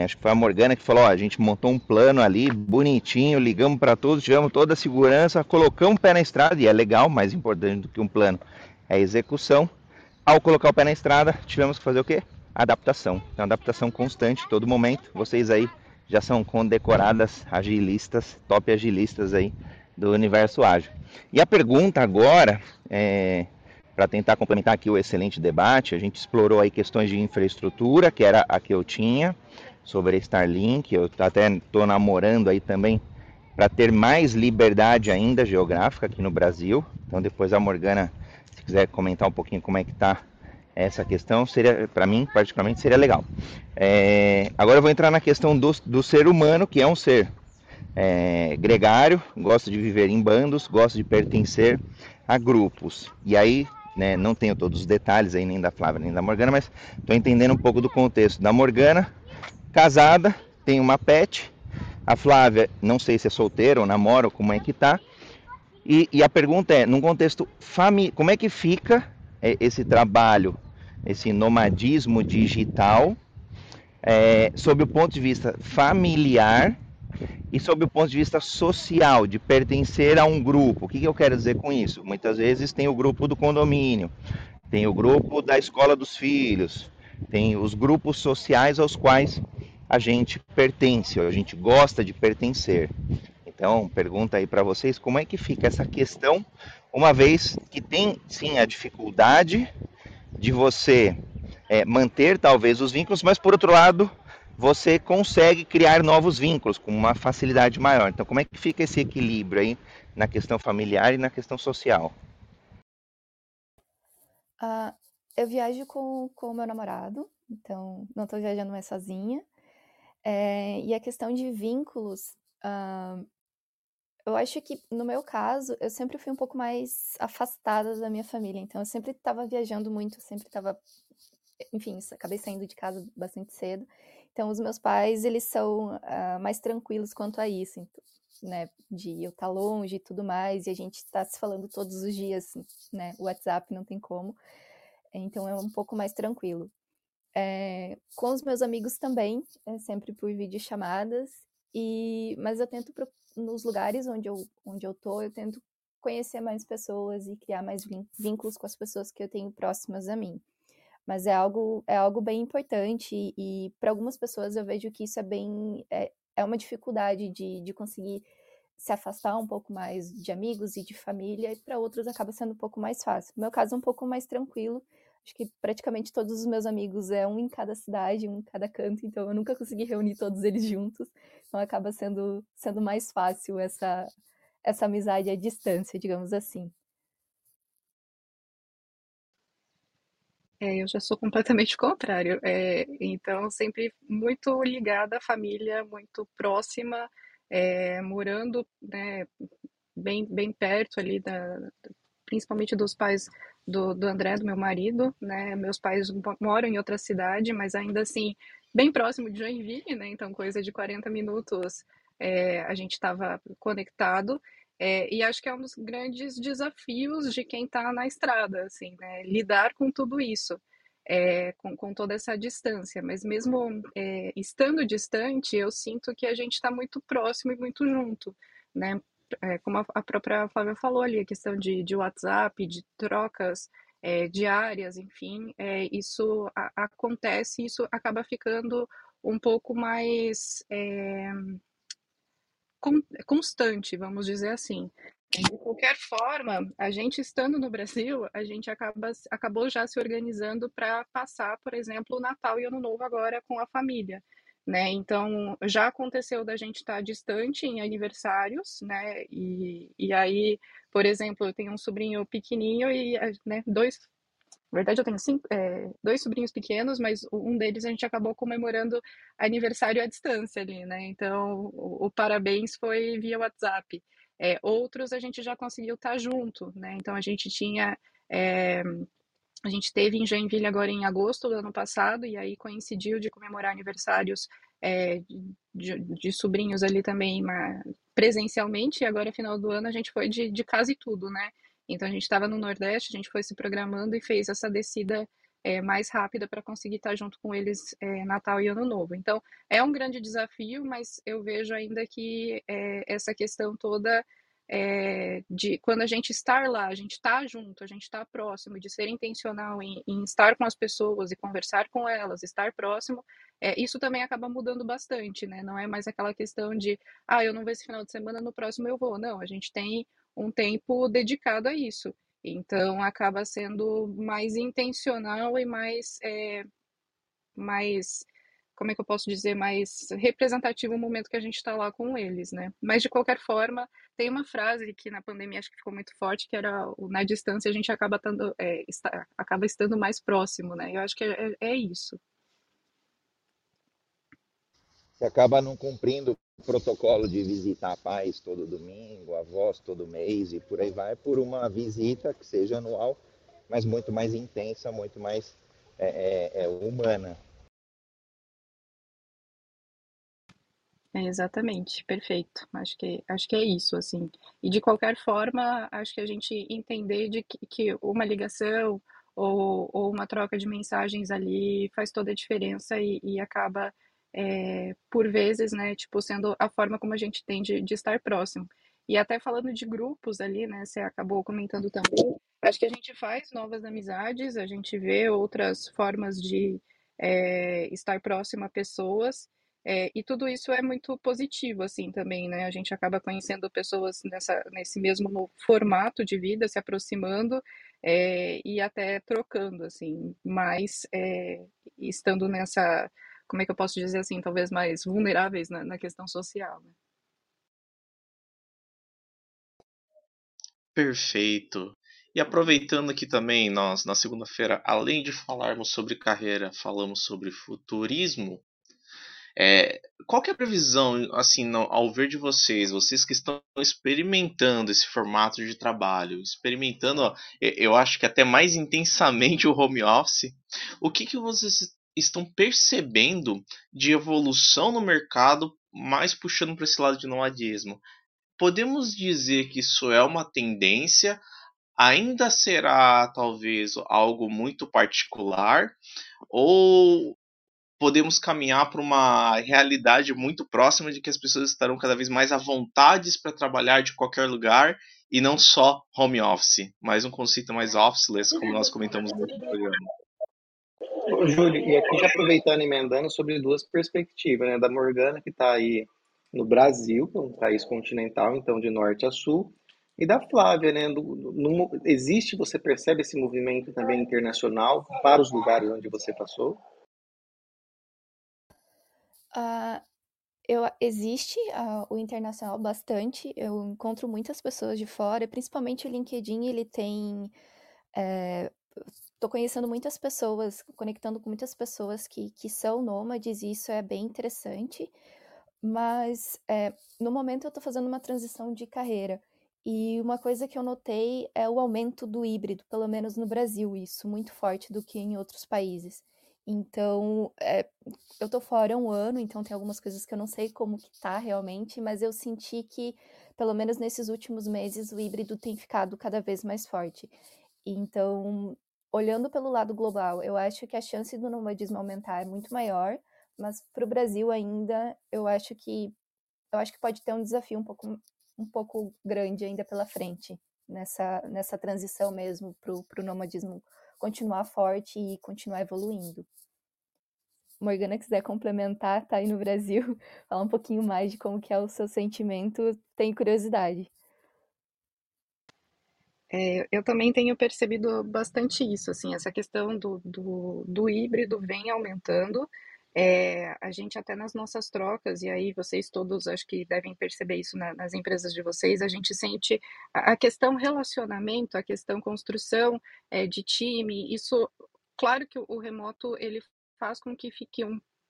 Acho que foi a Morgana que falou, ó, a gente montou um plano ali, bonitinho, ligamos para todos, tivemos toda a segurança, colocamos o pé na estrada, e é legal, mais importante do que um plano é a execução. Ao colocar o pé na estrada, tivemos que fazer o quê? Adaptação. Então, adaptação constante, todo momento. Vocês aí já são condecoradas agilistas, top agilistas aí do universo ágil. E a pergunta agora, para tentar complementar aqui o excelente debate, a gente explorou aí questões de infraestrutura, que era a que eu tinha, sobre Starlink. Eu até estou namorando aí também para ter mais liberdade ainda geográfica aqui no Brasil. Então depois a Morgana, se quiser comentar um pouquinho como é que está essa questão, seria, para mim particularmente seria legal. Agora eu vou entrar na questão do ser humano, que é um ser gregário, gosta de viver em bandos, gosta de pertencer a grupos. E aí, né, não tenho todos os detalhes aí, nem da Flávia, nem da Morgana, mas estou entendendo um pouco do contexto da Morgana. Casada, tem uma pet. A Flávia, não sei se é solteira ou namora ou como é que tá. E a pergunta é, num contexto familiar, como é que fica esse trabalho, esse nomadismo digital, sob o ponto de vista familiar e sob o ponto de vista social, de pertencer a um grupo? O que eu quero dizer com isso? Muitas vezes tem o grupo do condomínio, tem o grupo da escola dos filhos, tem os grupos sociais aos quais a gente pertence, ou a gente gosta de pertencer. Então, pergunta aí para vocês, como é que fica essa questão, uma vez que tem, sim, a dificuldade de você manter, talvez, os vínculos, mas, por outro lado, você consegue criar novos vínculos com uma facilidade maior. Então, como é que fica esse equilíbrio aí na questão familiar e na questão social? Eu viajo com o meu namorado, então não estou viajando mais sozinha. E a questão de vínculos, eu acho que, no meu caso, eu sempre fui um pouco mais afastada da minha família. Então, eu sempre estava viajando muito, sempre estava... Enfim, acabei saindo de casa bastante cedo. Então, os meus pais, eles são mais tranquilos quanto a isso, então, né? De eu estar longe e tudo mais, e a gente está se falando todos os dias, né? O WhatsApp não tem como. Então, é um pouco mais tranquilo. Com os meus amigos também, sempre por videochamadas, mas eu tento, nos lugares onde eu tô, eu tento conhecer mais pessoas e criar mais vínculos com as pessoas que eu tenho próximas a mim. Mas é algo bem importante, e para algumas pessoas eu vejo que isso é uma dificuldade de conseguir se afastar um pouco mais de amigos e de família, e para outros acaba sendo um pouco mais fácil. No meu caso é um pouco mais tranquilo, acho que praticamente todos os meus amigos é um em cada cidade, um em cada canto, então eu nunca consegui reunir todos eles juntos, então acaba sendo mais fácil essa amizade à distância, digamos assim. Eu já sou completamente contrário, então sempre muito ligada à família, muito próxima, morando, né, bem perto ali, principalmente dos pais do André, do meu marido, né? Meus pais moram em outra cidade, mas ainda assim bem próximo de Joinville, né? Então coisa de 40 minutos a gente estava conectado. E acho que é um dos grandes desafios de quem está na estrada, assim, né? Lidar com tudo isso, com toda essa distância. Mas mesmo estando distante, eu sinto que a gente está muito próximo e muito junto, né? como a própria Flávia falou ali, a questão de WhatsApp, de trocas diárias, enfim, isso acontece, isso acaba ficando um pouco mais constante, vamos dizer assim. De qualquer forma, a gente estando no Brasil, a gente acabou já se organizando para passar, por exemplo, o Natal e Ano Novo agora com a família, né? Então, já aconteceu da gente estar distante em aniversários, né? E aí, por exemplo, eu tenho um sobrinho pequenininho e, né, na verdade, eu tenho dois sobrinhos pequenos, mas um deles a gente acabou comemorando aniversário à distância ali, né? Então, o parabéns foi via WhatsApp. Outros a gente já conseguiu estar junto, né? Então a gente teve em Joinville agora em agosto do ano passado, e aí coincidiu de comemorar aniversários de sobrinhos ali também presencialmente, e agora final do ano a gente foi de casa e tudo, né? Então a gente estava no Nordeste, a gente foi se programando e fez essa descida mais rápida para conseguir estar junto com eles Natal e Ano Novo. Então, é um grande desafio, mas eu vejo ainda que essa questão toda de quando a gente estar lá, a gente está junto, a gente está próximo, de ser intencional em estar com as pessoas e conversar com elas, estar próximo, isso também acaba mudando bastante, né? Não é mais aquela questão de, eu não vou esse final de semana, no próximo eu vou. Não, a gente tem um tempo dedicado a isso. Então, acaba sendo mais intencional e mais, como é que eu posso dizer, mais representativo o momento que a gente está lá com eles, né? Mas, de qualquer forma, tem uma frase que na pandemia acho que ficou muito forte, que era, na distância, a gente acaba estando mais próximo, né? Eu acho que é isso. Você acaba não cumprindo o protocolo de visitar a pais todo domingo, a avós todo mês e por aí vai, por uma visita que seja anual, mas muito mais intensa, muito mais humana. Exatamente, perfeito. Acho que é isso, assim. E de qualquer forma, acho que a gente entender de que uma ligação ou uma troca de mensagens ali faz toda a diferença e acaba... por vezes, né, tipo, sendo a forma como a gente tem de estar próximo. E até falando de grupos ali, né, você acabou comentando também, acho que a gente faz novas amizades, a gente vê outras formas de estar próximo a pessoas, e tudo isso é muito positivo, assim, também, né, a gente acaba conhecendo pessoas nesse mesmo formato de vida, se aproximando, e até trocando, assim, mas estando nessa... como é que eu posso dizer assim, talvez mais vulneráveis na questão social, né? Perfeito. E aproveitando aqui também, nós, na segunda-feira, além de falarmos sobre carreira, falamos sobre futurismo. Qual que é a previsão, assim, ao ver de vocês que estão experimentando esse formato de trabalho, experimentando, eu acho que até mais intensamente o home office, o que vocês estão percebendo de evolução no mercado, mais puxando para esse lado de nomadismo? Podemos dizer que isso é uma tendência, ainda será talvez algo muito particular, ou podemos caminhar para uma realidade muito próxima de que as pessoas estarão cada vez mais à vontade para trabalhar de qualquer lugar e não só home office, mas um conceito mais officeless, como nós comentamos no outro programa. Júlio, e aqui já aproveitando e emendando sobre duas perspectivas, né? Da Morgana, que está aí no Brasil, que é um país continental, então de norte a sul, e da Flávia, né? Você percebe esse movimento também internacional para os lugares onde você passou? Existe o internacional bastante, eu encontro muitas pessoas de fora, principalmente o LinkedIn, ele tem... Estou conhecendo muitas pessoas, conectando com muitas pessoas que são nômades, e isso é bem interessante, mas no momento eu estou fazendo uma transição de carreira, e uma coisa que eu notei é o aumento do híbrido, pelo menos no Brasil, isso muito forte do que em outros países. Então, eu estou fora há um ano, então tem algumas coisas que eu não sei como que tá realmente, mas eu senti que, pelo menos nesses últimos meses, o híbrido tem ficado cada vez mais forte. Então, olhando pelo lado global, eu acho que a chance do nomadismo aumentar é muito maior, mas para o Brasil ainda, eu acho que pode ter um desafio um pouco um pouco grande ainda pela frente, nessa transição mesmo para o nomadismo continuar forte e continuar evoluindo. Morgana, quiser complementar, tá aí no Brasil, falar um pouquinho mais de como que é o seu sentimento, tem curiosidade. Eu também tenho percebido bastante isso, assim, essa questão do híbrido vem aumentando, a gente até nas nossas trocas, e aí vocês todos acho que devem perceber isso nas empresas de vocês, a gente sente a questão relacionamento, a questão construção de time, isso, claro que o remoto ele faz com que fique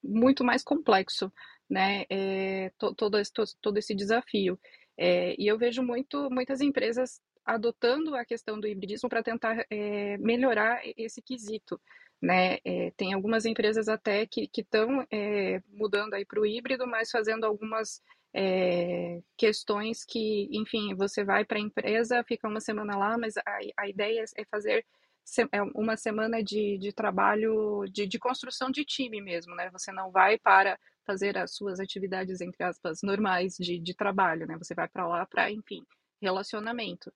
muito mais complexo, né, todo esse desafio, e eu vejo muitas empresas adotando a questão do hibridismo para tentar melhorar esse quesito, né? Tem algumas empresas até que estão mudando aí para o híbrido, mas fazendo algumas questões que, enfim, você vai para a empresa, fica uma semana lá, mas a ideia é fazer uma semana de trabalho, de construção de time mesmo, né? Você não vai para fazer as suas atividades, entre aspas, normais de trabalho, né? Você vai para lá para, enfim, relacionamento.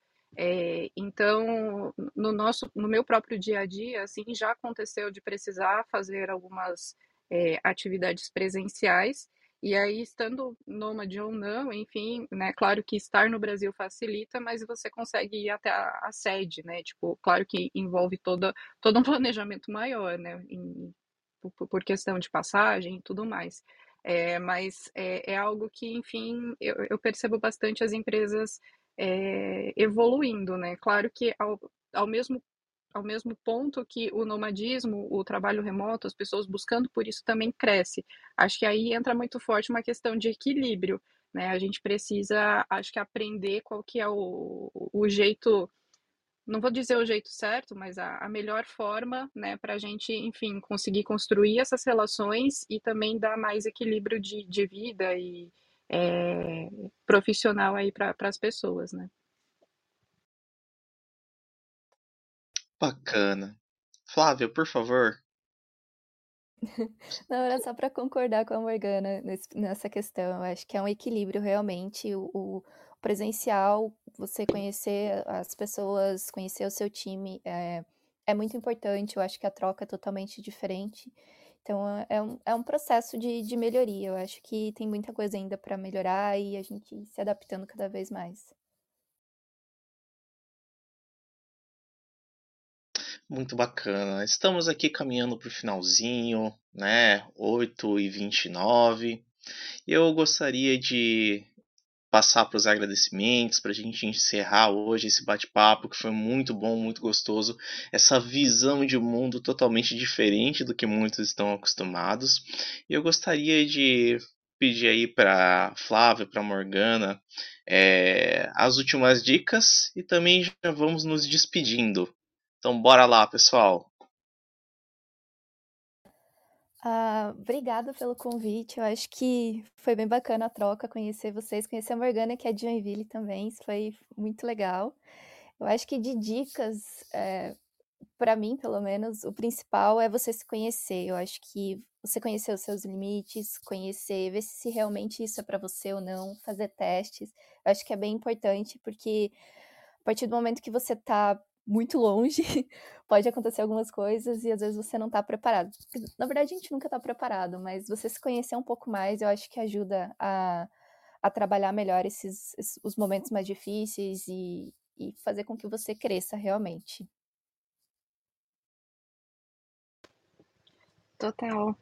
Então, no meu próprio dia a dia, assim, já aconteceu de precisar fazer algumas atividades presenciais, e aí, estando nômade ou não, enfim, né, claro que estar no Brasil facilita, mas você consegue ir até a sede, né, tipo, claro que envolve todo um planejamento maior, né, por questão de passagem e tudo mais. Mas é algo que, enfim, eu percebo bastante as empresas evoluindo, né? Claro que ao mesmo ponto que o nomadismo, o trabalho remoto, as pessoas buscando por isso também cresce. Acho que aí entra muito forte uma questão de equilíbrio, né? A gente precisa, acho que, aprender qual que é o jeito, não vou dizer o jeito certo, mas a melhor forma, né, para a gente, enfim, conseguir construir essas relações e também dar mais equilíbrio de vida e profissional aí para as pessoas, né? Bacana. Flávia, por favor. Não, era só para concordar com a Morgana nessa questão. Eu acho que é um equilíbrio realmente, o presencial, você conhecer as pessoas, conhecer o seu time é muito importante. Eu acho que a troca é totalmente diferente. Então, é um processo de melhoria. Eu acho que tem muita coisa ainda para melhorar e a gente se adaptando cada vez mais. Muito bacana. Estamos aqui caminhando para o finalzinho, né? 8h29. Eu gostaria de passar para os agradecimentos, para a gente encerrar hoje esse bate-papo, que foi muito bom, muito gostoso, essa visão de mundo totalmente diferente do que muitos estão acostumados. E eu gostaria de pedir aí para Flávia, para Morgana, as últimas dicas, e também já vamos nos despedindo. Então, bora lá, pessoal! Obrigada pelo convite, eu acho que foi bem bacana a troca, conhecer vocês, conhecer a Morgana, que é de Joinville também, isso foi muito legal. Eu acho que de dicas, para mim pelo menos, o principal é você se conhecer. Eu acho que você conhecer os seus limites, conhecer, ver se realmente isso é para você ou não, fazer testes, eu acho que é bem importante, porque a partir do momento que você está muito longe, pode acontecer algumas coisas e às vezes você não está preparado. Na verdade, a gente nunca está preparado, mas você se conhecer um pouco mais, eu acho que ajuda a trabalhar melhor os momentos mais difíceis e fazer com que você cresça realmente. Total.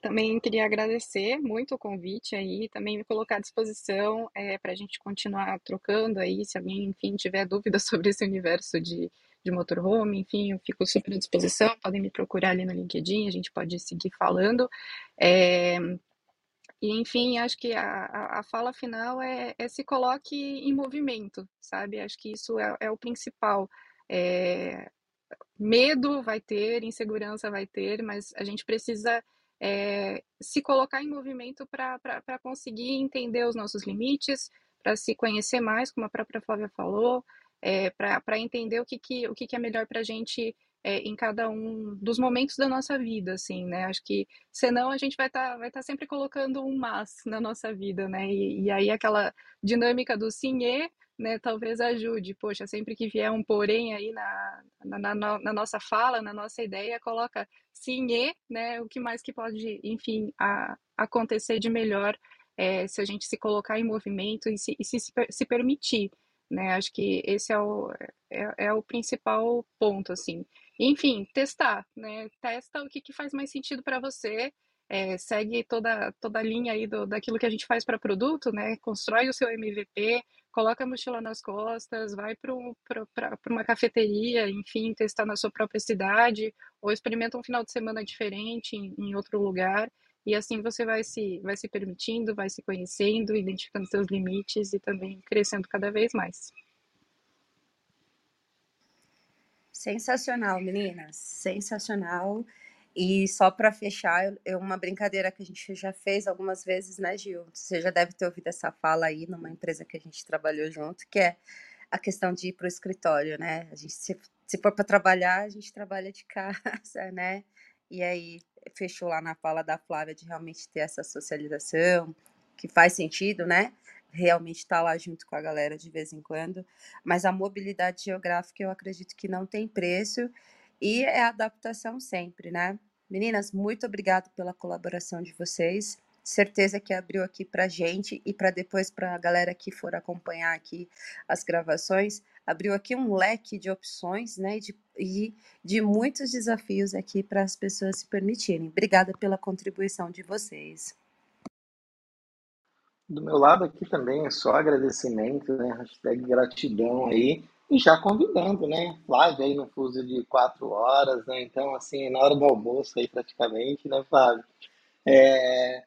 Também queria agradecer muito o convite aí, também me colocar à disposição para a gente continuar trocando aí, se alguém, enfim, tiver dúvida sobre esse universo de motorhome, enfim, eu fico super à disposição, podem me procurar ali no LinkedIn, a gente pode seguir falando. E, enfim, acho que a fala final é se coloque em movimento, sabe? Acho que isso é o principal. Medo vai ter, insegurança vai ter, mas a gente precisa se colocar em movimento para conseguir entender os nossos limites, para se conhecer mais, como a própria Flávia falou, para entender o que é melhor para a gente em cada um dos momentos da nossa vida, assim, né? Acho que senão a gente vai tá sempre colocando um mas na nossa vida, né? E aí aquela dinâmica do sim e, né, talvez ajude. Poxa, sempre que vier um porém aí na nossa fala, na nossa ideia, coloca sim e, né, o que mais que pode, enfim, acontecer de melhor se a gente se colocar em movimento e se permitir, né? Acho que esse é o principal ponto, assim. Enfim, testar, né? Testa o que faz mais sentido para você, segue toda a linha aí daquilo que a gente faz para produto, né? Constrói o seu MVP, coloca a mochila nas costas, vai para uma cafeteria, enfim, testar na sua própria cidade, ou experimenta um final de semana diferente em outro lugar, e assim você vai se permitindo, vai se conhecendo, identificando seus limites e também crescendo cada vez mais. Sensacional, meninas, sensacional. E só para fechar, uma brincadeira que a gente já fez algumas vezes, né, Gil? Você já deve ter ouvido essa fala aí numa empresa que a gente trabalhou junto, que é a questão de ir para o escritório, né? A gente, se for para trabalhar, a gente trabalha de casa, né? E aí fechou lá na fala da Flávia de realmente ter essa socialização, que faz sentido, né? Realmente estar lá junto com a galera de vez em quando. Mas a mobilidade geográfica eu acredito que não tem preço. E é adaptação sempre, né? Meninas, muito obrigado pela colaboração de vocês. Certeza que abriu aqui pra gente e para depois pra galera que for acompanhar aqui as gravações, abriu aqui um leque de opções, né? E de muitos desafios aqui para as pessoas se permitirem. Obrigada pela contribuição de vocês. Do meu lado aqui também é só agradecimento, né? Hashtag gratidão aí. E já convidando, né? Flávia aí no fuso de 4 horas, né? Então, assim, na hora do almoço aí praticamente, né, Flávia?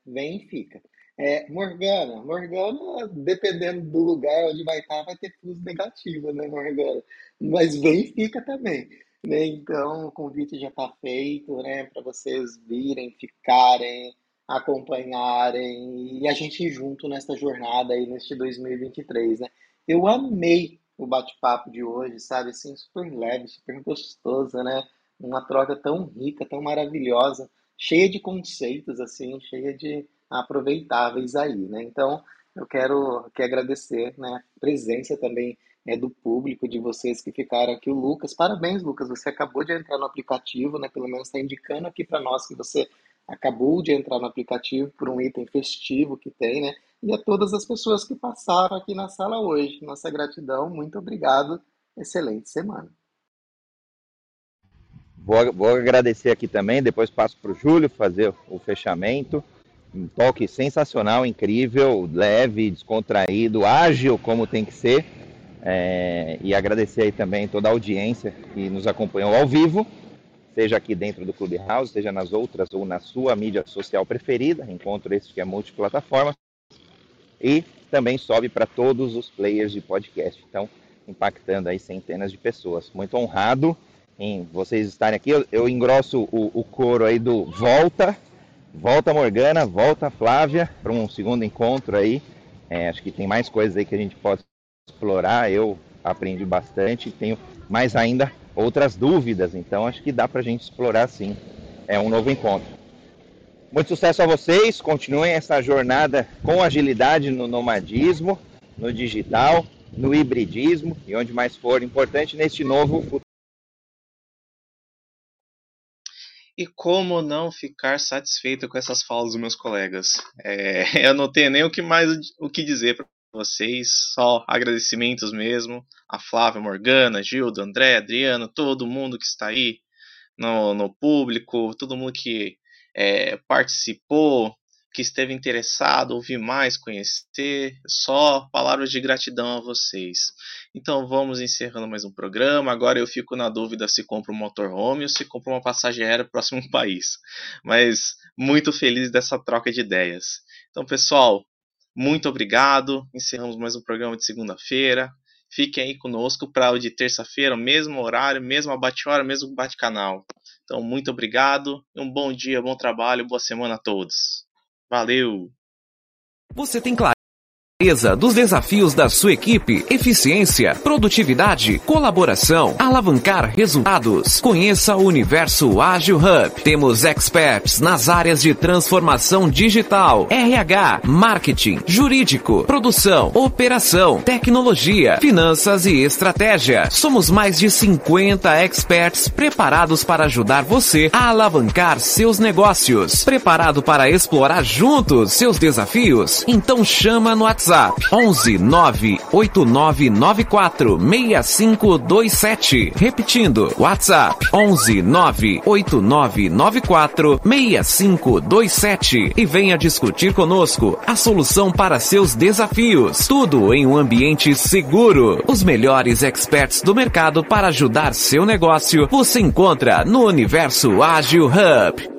Vem e fica. Morgana, dependendo do lugar onde vai estar, vai ter fuso negativo, né, Morgana? Mas vem e fica também, né? Então, o convite já está feito, né? Para vocês virem, ficarem, acompanharem e a gente ir junto nesta jornada aí, neste 2023, né? Eu amei o bate-papo de hoje, sabe, assim, super leve, super gostoso, né, uma troca tão rica, tão maravilhosa, cheia de conceitos, assim, cheia de aproveitáveis aí, né, então eu quero agradecer, né, a presença também, né, do público, de vocês que ficaram aqui, o Lucas, parabéns, Lucas, você acabou de entrar no aplicativo, né, pelo menos está indicando aqui para nós que você acabou de entrar no aplicativo por um item festivo que tem, né? E a todas as pessoas que passaram aqui na sala hoje. Nossa gratidão, muito obrigado. Excelente semana. Vou agradecer aqui também, depois passo para o Júlio fazer o fechamento. Um toque sensacional, incrível, leve, descontraído, ágil como tem que ser. E agradecer aí também toda a audiência que nos acompanhou ao vivo, seja aqui dentro do Clubhouse, seja nas outras ou na sua mídia social preferida, encontro esse que é multiplataforma, e também sobe para todos os players de podcast, então impactando aí centenas de pessoas. Muito honrado em vocês estarem aqui, eu engrosso o coro aí do volta Morgana, volta Flávia, para um segundo encontro aí, acho que tem mais coisas aí que a gente pode explorar, eu aprendi bastante, tenho mais ainda outras dúvidas, então acho que dá para a gente explorar sim, é um novo encontro. Muito sucesso a vocês, continuem essa jornada com agilidade no nomadismo, no digital, no hibridismo e onde mais for importante neste novo futuro. E como não ficar satisfeito com essas falas dos meus colegas? Eu não tenho nem o que dizer para vocês, só agradecimentos mesmo, a Flávia, Morgana, Gildo, André, Adriana, todo mundo que está aí no público, todo mundo que participou, que esteve interessado, ouvir mais, conhecer, só palavras de gratidão a vocês. Então vamos encerrando mais um programa, agora eu fico na dúvida se compro um motorhome ou se compro uma passagem aérea para o próximo país, mas muito feliz dessa troca de ideias. Então pessoal, muito obrigado, encerramos mais um programa de segunda-feira, fiquem aí conosco para o de terça-feira, mesmo horário, mesma bate-hora, mesmo bate-canal. Então, muito obrigado, um bom dia, bom trabalho, boa semana a todos. Valeu! Você tem Claro? Dos desafios da sua equipe, eficiência, produtividade, colaboração, alavancar resultados. Conheça o Universo Ágil Hub. Temos experts nas áreas de transformação digital, RH, marketing, jurídico, produção, operação, tecnologia, finanças e estratégia. Somos mais de 50 experts preparados para ajudar você a alavancar seus negócios. Preparado para explorar juntos seus desafios? Então chama no WhatsApp. WhatsApp 11 989946527. Repetindo, WhatsApp 11 989946527 e venha discutir conosco a solução para seus desafios. Tudo em um ambiente seguro. Os melhores experts do mercado para ajudar seu negócio você encontra no Universo Ágil Hub.